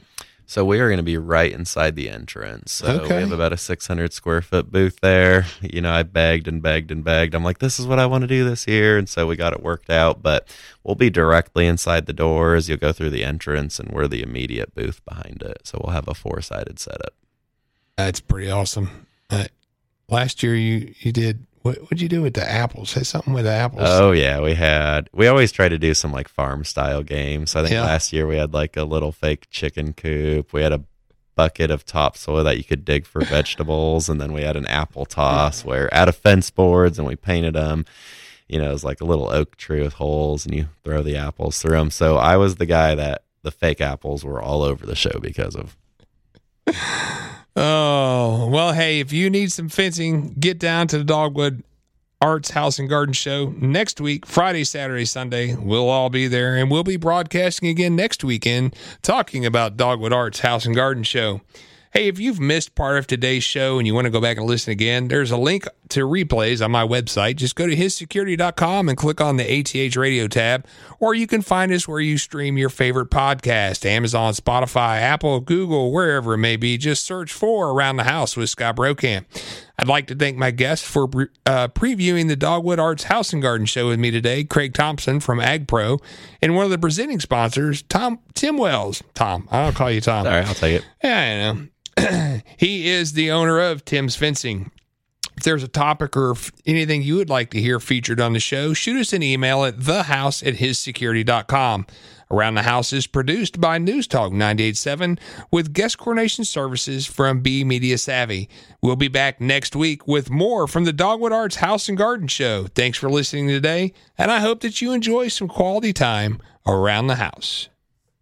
So we are going to be right inside the entrance. So okay. we have about a six hundred square foot booth there. You know, I begged and begged and begged. I'm like, this is what I want to do this year. And so we got it worked out, but we'll be directly inside the doors. You'll go through the entrance and we're the immediate booth behind it. So we'll have a four sided setup. That's pretty awesome. Uh, last year you, you did, what what'd you do with the apples? Had something with the apples? Oh yeah, we had. We always try to do some like farm style games. So I think yeah. last year we had like a little fake chicken coop. We had a bucket of topsoil that you could dig for vegetables, and then we had an apple toss yeah. where out of fence boards and we painted them. You know, it was like a little oak tree with holes, and you throw the apples through them. So I was the guy that the fake apples were all over the show because of. Oh, well, hey, if you need some fencing, get down to the Dogwood Arts House and Garden Show next week, Friday, Saturday, Sunday. We'll all be there, and we'll be broadcasting again next weekend talking about Dogwood Arts House and Garden Show. Hey, if you've missed part of today's show and you want to go back and listen again, there's a link to replays on my website. Just go to his security dot com and click on the A T H radio tab, or you can find us where you stream your favorite podcast, Amazon, Spotify, Apple, Google, wherever it may be. Just search for Around the House with Scott Brokamp. I'd like to thank my guests for uh, previewing the Dogwood Arts House and Garden Show with me today, Craig Thompson from Ag-Pro, and one of the presenting sponsors, Tom Tim Wells. Tom, I'll call you Tom. All right, I'll take it. Yeah, I know. He is the owner of Tim's Fencing. there's a topic or f- anything you would like to hear featured on the show, shoot us an email at the house at his security dot com. Around the House is produced by News Talk ninety-eight point seven with guest coordination services from B Media Savvy. We'll be back next week with more from the Dogwood Arts House and Garden Show. Thanks for listening today, and I hope that you enjoy some quality time around the house.